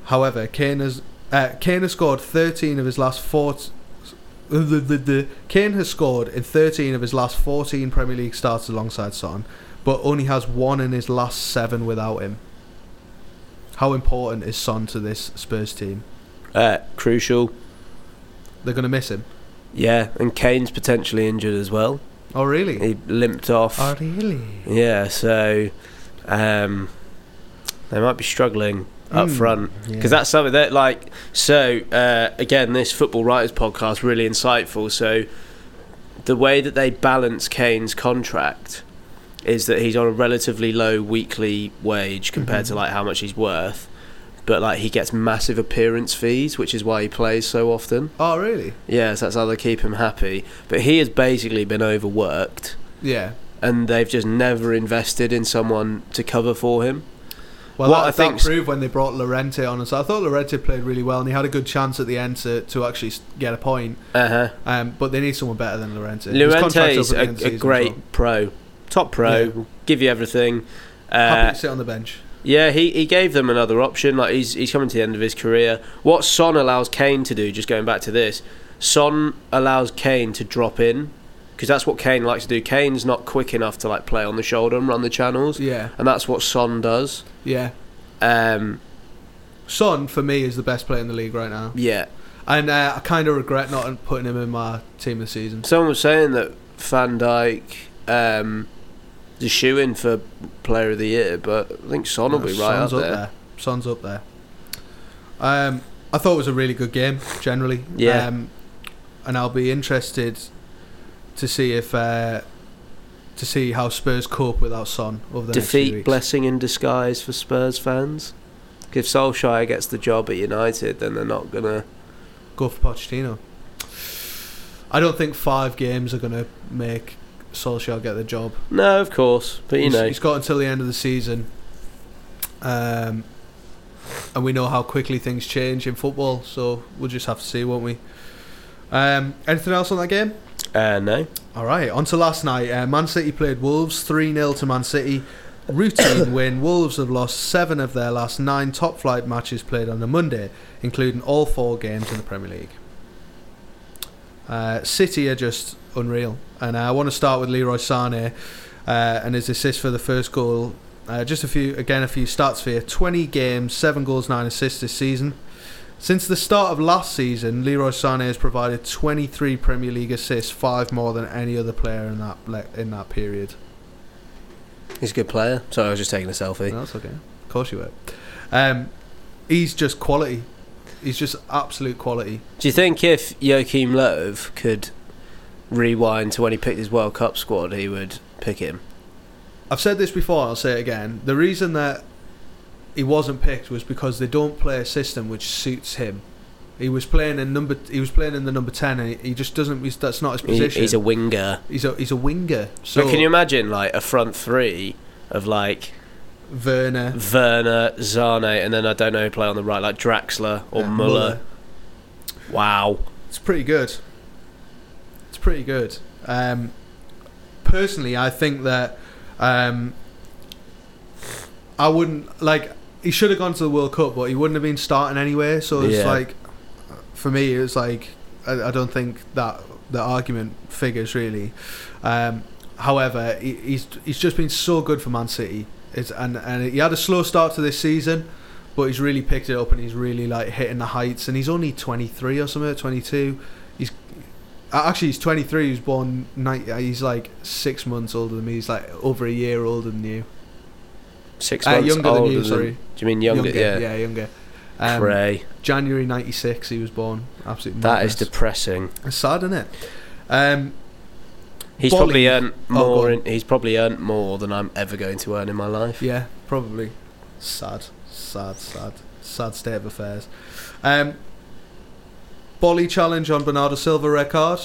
However, Kane has uh, Kane has scored thirteen of his last four t- Kane has scored in thirteen of his last fourteen Premier League starts alongside Son, but only has one in his last seven without him. How important is Son to this Spurs team? Uh, crucial. They're going to miss him? Yeah, and Kane's potentially injured as well. Oh, really? He limped off. Oh, really? Yeah, so um, they might be struggling up front, because yeah. that's something that, like, so uh, again, this Football Writers podcast really insightful. So the way that they balance Kane's contract is that he's on a relatively low weekly wage compared mm-hmm. to like how much he's worth, but like he gets massive appearance fees, which is why he plays so often. Oh, really? Yeah, so that's how they keep him happy. But he has basically been overworked. Yeah, and they've just never invested in someone to cover for him. Well, what that, I think that proved when they brought Llorente on, and so I thought Llorente played really well, and he had a good chance at the end to, to actually get a point. Uh huh. Um, but they need someone better than Llorente. Llorente is a, a great pro, top pro, yeah. give you everything. Uh, Happy to sit on the bench. Yeah, he, he gave them another option. Like he's he's coming to the end of his career. What Son allows Kane to do, just going back to this, Son allows Kane to drop in. Because that's what Kane likes to do. Kane's not quick enough to like play on the shoulder and run the channels. Yeah. And that's what Son does. Yeah. Um, Son, for me, is the best player in the league right now. Yeah. And uh, I kind of regret not putting him in my team this season. Someone was saying that Van Dijk um, is a shoe-in for Player of the Year, but I think Son no, will be right Son's up, up there. there. Son's up there. Um, I thought it was a really good game, generally. Yeah. Um, and I'll be interested to see if uh, to see how Spurs cope without Son over the defeat next few weeks. Blessing in disguise for Spurs fans. If Solskjaer gets the job at United, then they're not gonna go for Pochettino. I don't think five games are gonna make Solskjaer get the job. No, of course, but you he's, know he's got until the end of the season, um, and we know how quickly things change in football. So we'll just have to see, won't we? Um, anything else on that game? Uh, no. Alright, on to last night. uh, Man City played Wolves three nil to Man City. Routine win. Wolves have lost seven of their last nine top flight matches played on a Monday, including all four games in the Premier League. uh, City are just unreal, and uh, I want to start with Leroy Sané uh, and his assist for the first goal. uh, just a few again a few stats for you. twenty games, seven goals, nine assists this season. Since the start of last season, Leroy Sané has provided twenty-three Premier League assists, five more than any other player in that in that period. He's a good player. Sorry, I was just taking a selfie. No, that's okay. Of course you were. Um, he's just quality. He's just absolute quality. Do you think if Joachim Löw could rewind to when he picked his World Cup squad, he would pick him? I've said this before, and I'll say it again. The reason that he wasn't picked was because they don't play a system which suits him. He was playing in number. He was playing in the number ten, and he just doesn't. He's, that's not his position. He's a winger. He's a he's a winger. So but can you imagine like a front three of like Werner, Werner, Zane, and then I don't know who play on the right, like Draxler or yeah, Muller. Muller. Wow, it's pretty good. It's pretty good. Um, personally, I think that um, I wouldn't like. He should have gone to the World Cup, but he wouldn't have been starting anyway. So it's yeah. like, for me, it was like, I, I don't think that the argument figures really. Um, however, he, he's he's just been so good for Man City. It's and and he had a slow start to this season, but he's really picked it up and he's really like hitting the heights. And he's only twenty-three or something, twenty-two. He's actually he's twenty-three. He was born ninety. He's like six months older than me. He's like over a year older than you. Six months uh, younger older than you, sorry. Than, do you mean younger? younger yeah. yeah, younger. Um, Cray. January ninety-six, he was born. Absolutely. That madness. Is depressing. It's sad, isn't it? Um, he's Bolly, probably earned more. Oh, in, he's probably earned more than I'm ever going to earn in my life. Yeah, probably. Sad, sad, sad, sad state of affairs. Um, Bolly challenge on Bernardo Silva red card.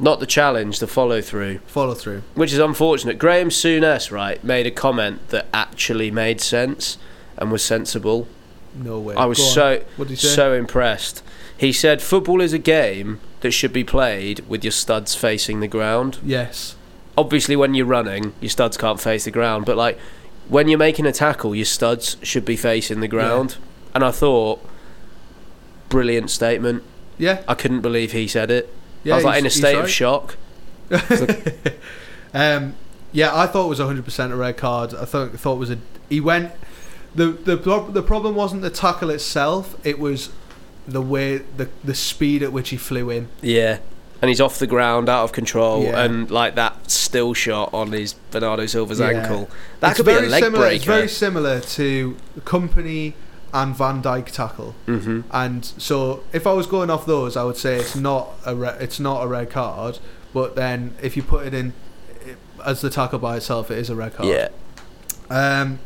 Not the challenge, the follow-through. Follow-through. Which is unfortunate. Graeme Souness, right, made a comment that actually made sense and was sensible. No way. I was so so impressed. He said, football is a game that should be played with your studs facing the ground. Yes. Obviously, when you're running, your studs can't face the ground, but like when you're making a tackle, your studs should be facing the ground. Yeah. And I thought, brilliant statement. Yeah. I couldn't believe he said it. Yeah, I was like in a state right. of shock. Like, um, yeah, I thought it was one hundred percent a red card. I thought I thought it was a... He went... The, the the problem wasn't the tackle itself, it was the way the the speed at which he flew in. Yeah. And he's off the ground, out of control, yeah. and like that still shot on his Bernardo Silva's yeah. ankle. That it's could be a leg similar, breaker. It's very similar to Kompany and Van Dijk tackle. Mm-hmm. And so if I was going off those, I would say it's not a re- it's not a red card, but then if you put it in it, as the tackle by itself, it is a red card. Yeah. Um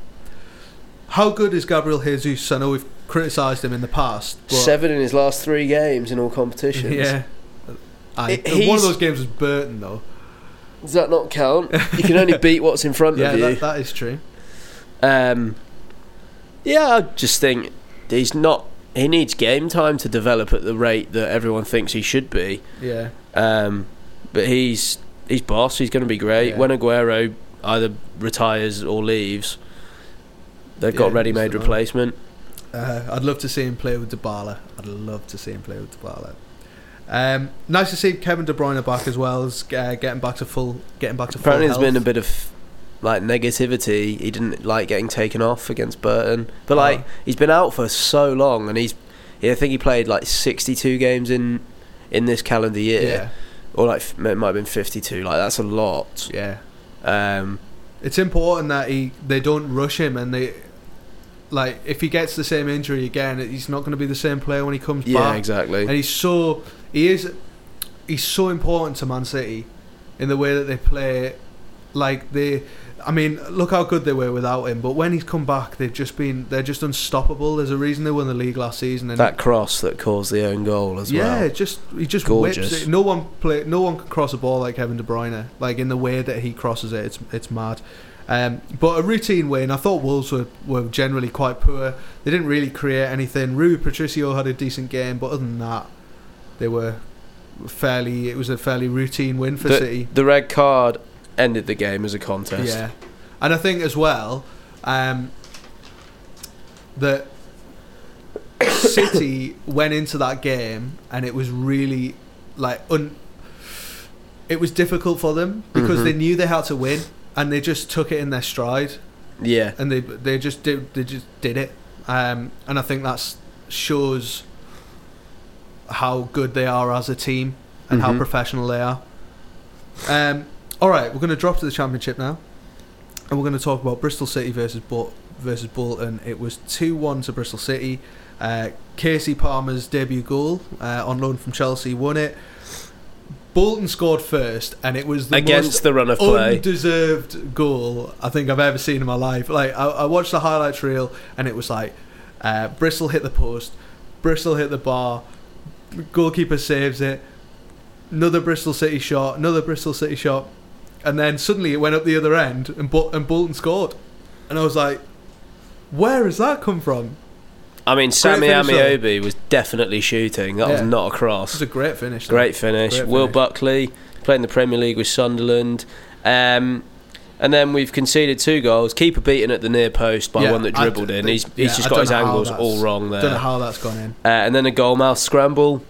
How good is Gabriel Jesus? I know we've criticised him in the past. But Seven in his last three games in all competitions. Yeah. I, it, one of those games was Burton, though. Does that not count? You can only beat what's in front yeah, of you. Yeah, that, that is true. Um, yeah, I just think he's not... He needs game time to develop at the rate that everyone thinks he should be. Yeah. Um, but he's he's boss. He's going to be great. Yeah. When Aguero either retires or leaves... They've yeah, got ready-made replacement. Uh, I'd love to see him play with Dybala. I'd love to see him play with Dybala. Um, nice to see Kevin De Bruyne back as well as uh, getting back to full. Getting back to apparently full there's health. Been a bit of like negativity. He didn't like getting taken off against Burton, but like oh. he's been out for so long, and he's. I think he played like sixty-two games in in this calendar year, yeah. or like it might have been fifty-two. Like that's a lot. Yeah. Um, it's important that he they don't rush him and they. Like, if he gets the same injury again, he's not going to be the same player when he comes yeah, back. Yeah, exactly. And he's so... He is... He's so important to Man City in the way that they play. Like, they... I mean, look how good they were without him, but when he's come back, they've just been... They're just unstoppable. There's a reason they won the league last season. And that cross that caused the own goal as yeah, well. Yeah, just... He just Gorgeous. whips it. No one, play, no one can cross a ball like Kevin De Bruyne. Like, in the way that he crosses it, it's it's mad. Um, but a routine win. I thought Wolves were, were generally quite poor. They didn't really create anything. Rui Patricio had a decent game, but other than that, they were fairly. It was a fairly routine win for the, City. The red card ended the game as a contest. Yeah, and I think as well um, that City went into that game and it was really like un. It was difficult for them because mm-hmm. they knew they had to win. And they just took it in their stride, yeah. And they they just did they just did it, um, and I think that shows how good they are as a team and mm-hmm. how professional they are. Um, all right, we're going to drop to the Championship now, and we're going to talk about Bristol City versus Bol- versus Bolton. It was two one to Bristol City. Uh, Casey Palmer's debut goal uh, on loan from Chelsea won it. Bolton scored first, and it was the Against most the run of play. undeserved goal I think I've ever seen in my life. Like I, I watched the highlights reel, and it was like uh, Bristol hit the post, Bristol hit the bar, goalkeeper saves it, another Bristol City shot, another Bristol City shot, and then suddenly it went up the other end, and, Bol- and Bolton scored. And I was like, where has that come from? I mean, Sammy Amiobi was definitely shooting. That yeah. was not a cross. It was a great finish. Though. Great finish. Great Will finish. Buckley played in the Premier League with Sunderland. Um, and then we've conceded two goals. Keeper beaten at the near post by yeah, one that dribbled in. He's, yeah, he's just I got his angles all wrong there. I don't know how that's gone in. Uh, and then a goalmouth scramble.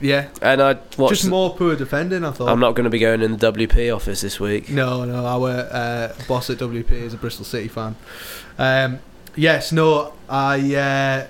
Yeah. And I watched just more poor defending, I thought. I'm not going to be going in the W P office this week. No, no. Our uh, boss at W P is a Bristol City fan. Um Yes, no, I uh,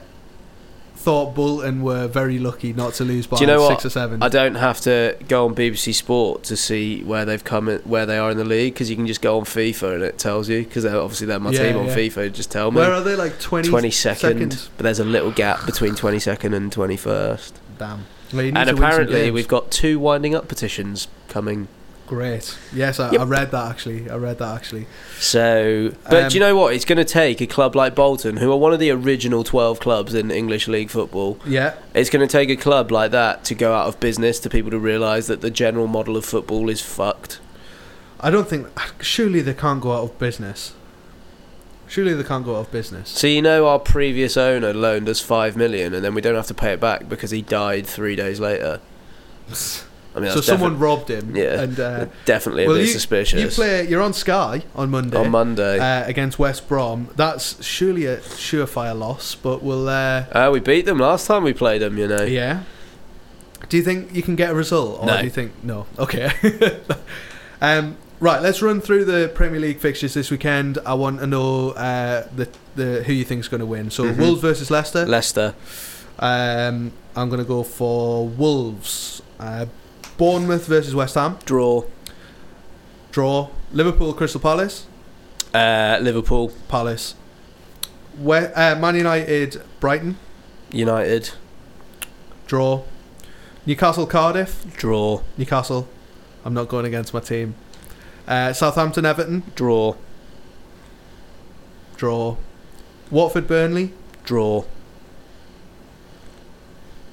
thought Bolton were very lucky not to lose by Do you know six what? or seven. I don't have to go on B B C Sport to see where they've come, where they are in the league, because you can just go on FIFA and it tells you. Because obviously they're my yeah, team on yeah. FIFA. Just tell me. Where are they? Like twenty twenty-second, but there's a little gap between twenty-second and twenty-first. Damn. Well, and apparently we've got two winding up petitions coming. Great. Yes, I, yep. I read that actually. I read that actually. So, but um, do you know what? It's going to take a club like Bolton, who are one of the original twelve clubs in English league football. Yeah. It's going to take a club like that to go out of business, to people to realise that the general model of football is fucked. I don't think. Surely they can't go out of business. Surely they can't go out of business. So you know, our previous owner loaned us five million, and then we don't have to pay it back because he died three days later. I mean, so someone robbed him. Yeah, and, uh, definitely a well, bit you, suspicious. You play, you're on Sky on Monday. On Monday uh, against West Brom. That's surely a surefire loss, but we'll. Uh, uh, we beat them last time we played them, you know. Yeah. Do you think you can get a result, or no. do you think no? Okay. um, right, let's run through the Premier League fixtures this weekend. I want to know uh, the the who you think's going to win. So mm-hmm. Wolves versus Leicester. Leicester. Um, I'm going to go for Wolves. Uh, Bournemouth versus West Ham. Draw. Draw. Liverpool, Crystal Palace. Uh, Liverpool. Palace. Where, uh, Man United, Brighton. United. Draw. Newcastle, Cardiff. Draw. Newcastle. I'm not going against my team. Uh, Southampton, Everton. Draw. Draw. Watford, Burnley. Draw.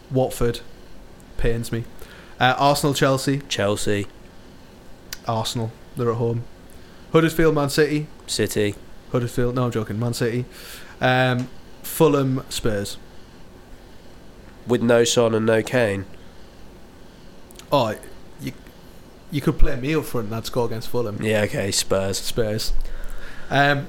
Watford. Pains me. Uh, Arsenal, Chelsea. Chelsea. Arsenal. They're at home. Huddersfield, Man City. City. Huddersfield. No, I'm joking. Man City. Um, Fulham, Spurs. With no Son and no Kane. Oh, you you could play me up front and I'd score against Fulham. Yeah, okay. Spurs. Spurs. Um,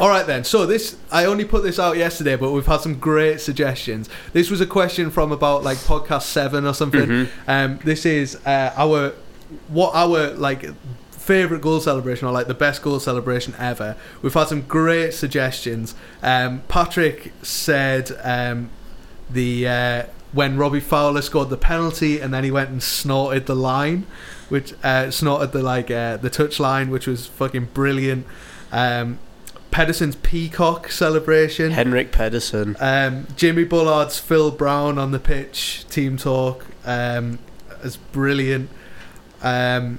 all right then. So this, I only put this out yesterday, but we've had some great suggestions. This was a question from about like podcast seven or something. Mm-hmm. Um, this is uh, our what our like favorite goal celebration, or like the best goal celebration ever. We've had some great suggestions. Um, Patrick said um, the uh, when Robbie Fowler scored the penalty and then he went and snorted the line, which uh, snorted the like uh, the touch line, which was fucking brilliant. Um, Pedersen's peacock celebration. Henrik Pedersen. Um, Jimmy Bullard's Phil Brown on the pitch team talk. Um, it's brilliant. Um,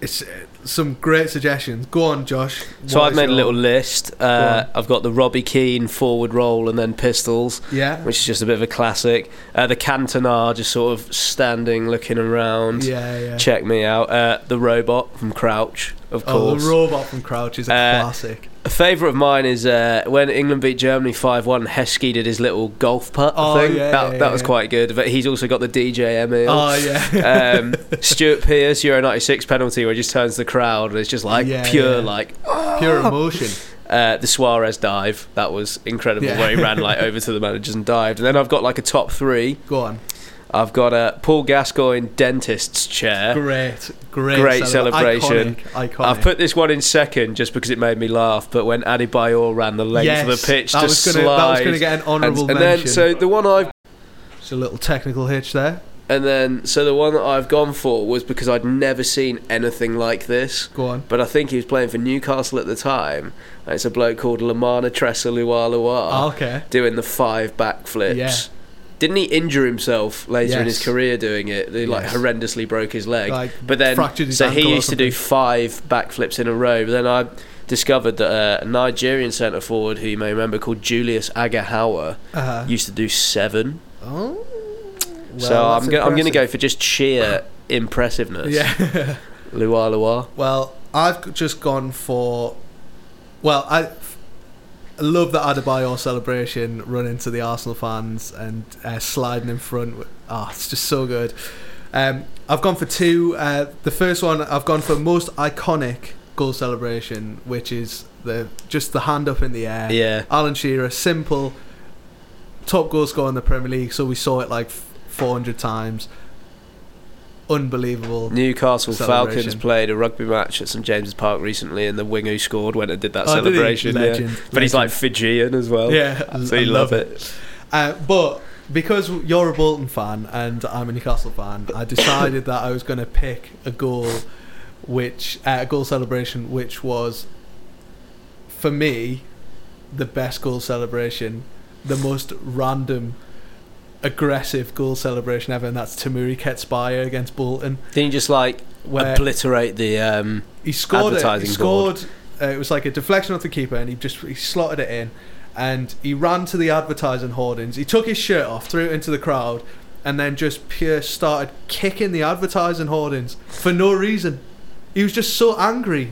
it's uh, some great suggestions. Go on, Josh. So I've made your... a little list. Uh, Go I've got the Robbie Keane forward roll and then pistols. Yeah. Which is just a bit of a classic. Uh, the Cantona just sort of standing, looking around. Yeah, yeah. Check me out. Uh, the robot from Crouch. Of course. Oh, the robot from Crouch is a uh, classic. A favourite of mine is uh, when England beat Germany five one, Heskey did his little golf putt oh, thing. Yeah, that yeah, that yeah. was quite good. But he's also got the D J Emil. Oh, yeah. um, Stuart Pearce, Euro ninety-six penalty, where he just turns the crowd and it's just like yeah, pure, yeah. like. Oh. Pure emotion. Uh, the Suarez dive. That was incredible, yeah. where he ran like over to the managers and dived. And then I've got like a top three. Go on. I've got a Paul Gascoigne dentist's chair. Great, great, great celebration. Iconic, iconic. I've put this one in second just because it made me laugh. But when Adebayor ran the length yes, of the pitch to slide, that was going to get an honourable mention. And then, so the one I've it's a little technical hitch there. And then, so the one that I've gone for was because I'd never seen anything like this. Go on. But I think he was playing for Newcastle at the time. And it's a bloke called Lamana Tresor-Lualua oh, okay. doing the five backflips. Yeah. Didn't he injure himself later yes. in his career doing it? He like yes. horrendously broke his leg. Like, but then, fractured his so ankle he used to do five backflips in a row. But then I discovered that uh, a Nigerian centre forward who you may remember called Julius Agahawa uh-huh. used to do seven. Oh, well, so I'm go- I'm going to go for just sheer impressiveness. Yeah, Lua Lua. Well, I've just gone for. Well, I. I love the Adebayor celebration, running to the Arsenal fans and uh, sliding in front. Oh, it's just so good. Um, I've gone for two. Uh, the first one, I've gone for most iconic goal celebration, which is the just the hand up in the air. Yeah. Alan Shearer, simple, top goal scorer in the Premier League, so we saw it like four hundred times. Unbelievable. Newcastle Falcons played a rugby match at Saint James's Park recently, and the wing who scored went and did that oh, celebration. Did he? Legend, yeah. legend. But he's like Fijian as well. Yeah, so I love, love it. it. Uh, but because you're a Bolton fan and I'm a Newcastle fan, I decided that I was going to pick a goal, which uh, a goal celebration, which was for me the best goal celebration, the most random. Aggressive goal celebration ever, and that's Tamuri Ketsbaya against Bolton. Didn't he just like obliterate the um, he scored advertising it. He scored, uh, it was like a deflection off the keeper, and he just he slotted it in, and he ran to the advertising hoardings. He took his shirt off, threw it into the crowd, and then just pure started kicking the advertising hoardings for no reason. He was just so angry.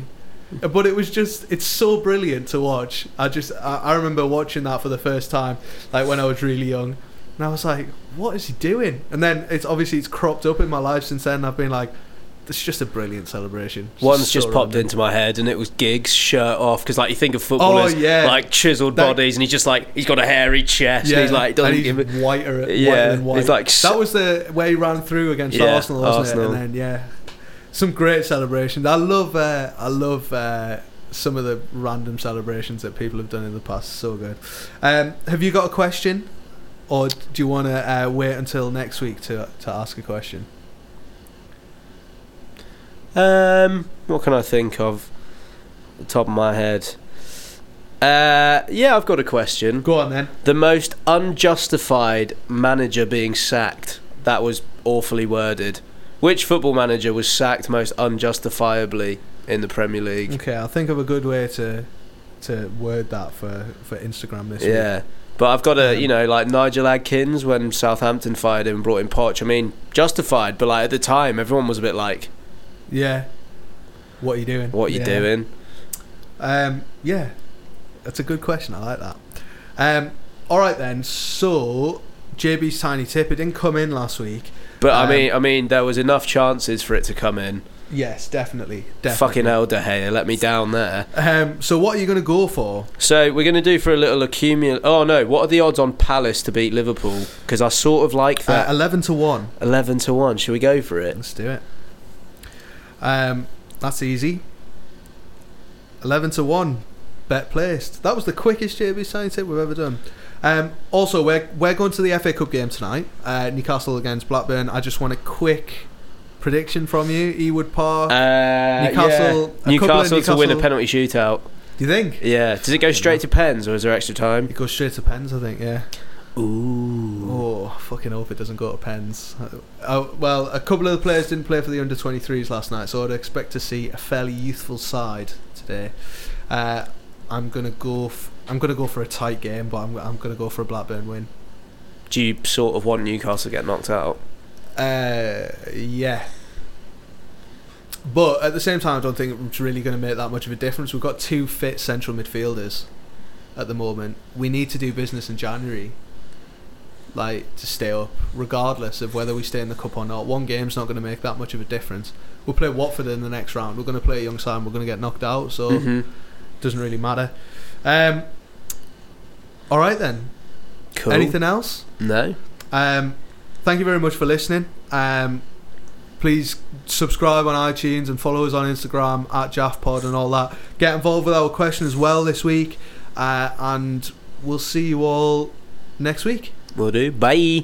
But it was just, it's so brilliant to watch. I just I, I remember watching that for the first time, like when I was really young. And I was like, what is he doing? And then it's obviously it's cropped up in my life since then. I've been like, it's just a brilliant celebration. It's One's just, so just popped random. into my head, and it was Giggs, shirt off, because like you think of footballers, oh, yeah. like chiseled that, bodies, and he's just like he's got a hairy chest. Yeah, and he's like doesn't and he's give it whiter, whiter yeah, than white. It's like that was the way he ran through against yeah, Arsenal, wasn't Arsenal. it? And then yeah, some great celebrations. I love, uh, I love uh, some of the random celebrations that people have done in the past. So good. Um, have you got a question, or do you want to uh, wait until next week to to ask a question? Um, what can I think of at the top of my head? Uh, yeah, I've got a question. Go on then. The most unjustified manager being sacked. That was awfully worded. Which football manager was sacked most unjustifiably in the Premier League? Okay, I'll think of a good way to to word that for, for Instagram this yeah. week. Yeah. But I've got a, you know, like Nigel Adkins when Southampton fired him and brought in Poch. I mean, justified, but like at the time everyone was a bit like, yeah, what are you doing? What are you yeah. doing? Um, yeah, that's a good question. I like that. Um, all right then. So J B's tiny tip. It didn't come in last week, but um, I mean, I mean, there was enough chances for it to come in. Yes, definitely. definitely. Fucking El De Gea, let me down there. Um, so what are you going to go for? So we're going to do for a little accumulate. Oh no, what are the odds on Palace to beat Liverpool? Because I sort of like that. Uh, Eleven to one. Eleven to one. Should we go for it? Let's do it. Um, that's easy. Eleven to one, bet placed. That was the quickest J B sign tip we've ever done. Um, also, we're we're going to the F A Cup game tonight. Uh, Newcastle against Blackburn. I just want a quick prediction from you. Ewood Park. Uh, Newcastle. Yeah. Newcastle to win a penalty shootout. Do you think? Yeah. Does it go straight to pens or is there extra time? It goes straight to pens, I think. Yeah. Ooh. Oh, I fucking hope it doesn't go to pens. Oh, well, a couple of the players didn't play for the under twenty-threes last night, so I'd expect to see a fairly youthful side today. Uh, I'm gonna go. F- I'm gonna go for a tight game, but I'm I'm gonna go for a Blackburn win. Do you sort of want Newcastle to get knocked out? Uh, yeah. But at the same time, I don't think it's really going to make that much of a difference. We've got two fit central midfielders at the moment. We need to do business in January. Like to stay up, regardless of whether we stay in the cup or not. One game's not going to make that much of a difference. We'll play Watford in the next round. We're going to play a young side. We're going to get knocked out, so mm-hmm. it doesn't really matter. Um, all right then. Cool. Anything else? No. Um, thank you very much for listening. Um, please subscribe on iTunes and follow us on Instagram at JaffPod and all that. Get involved with our question as well this week, uh, and we'll see you all next week. Will do. Bye.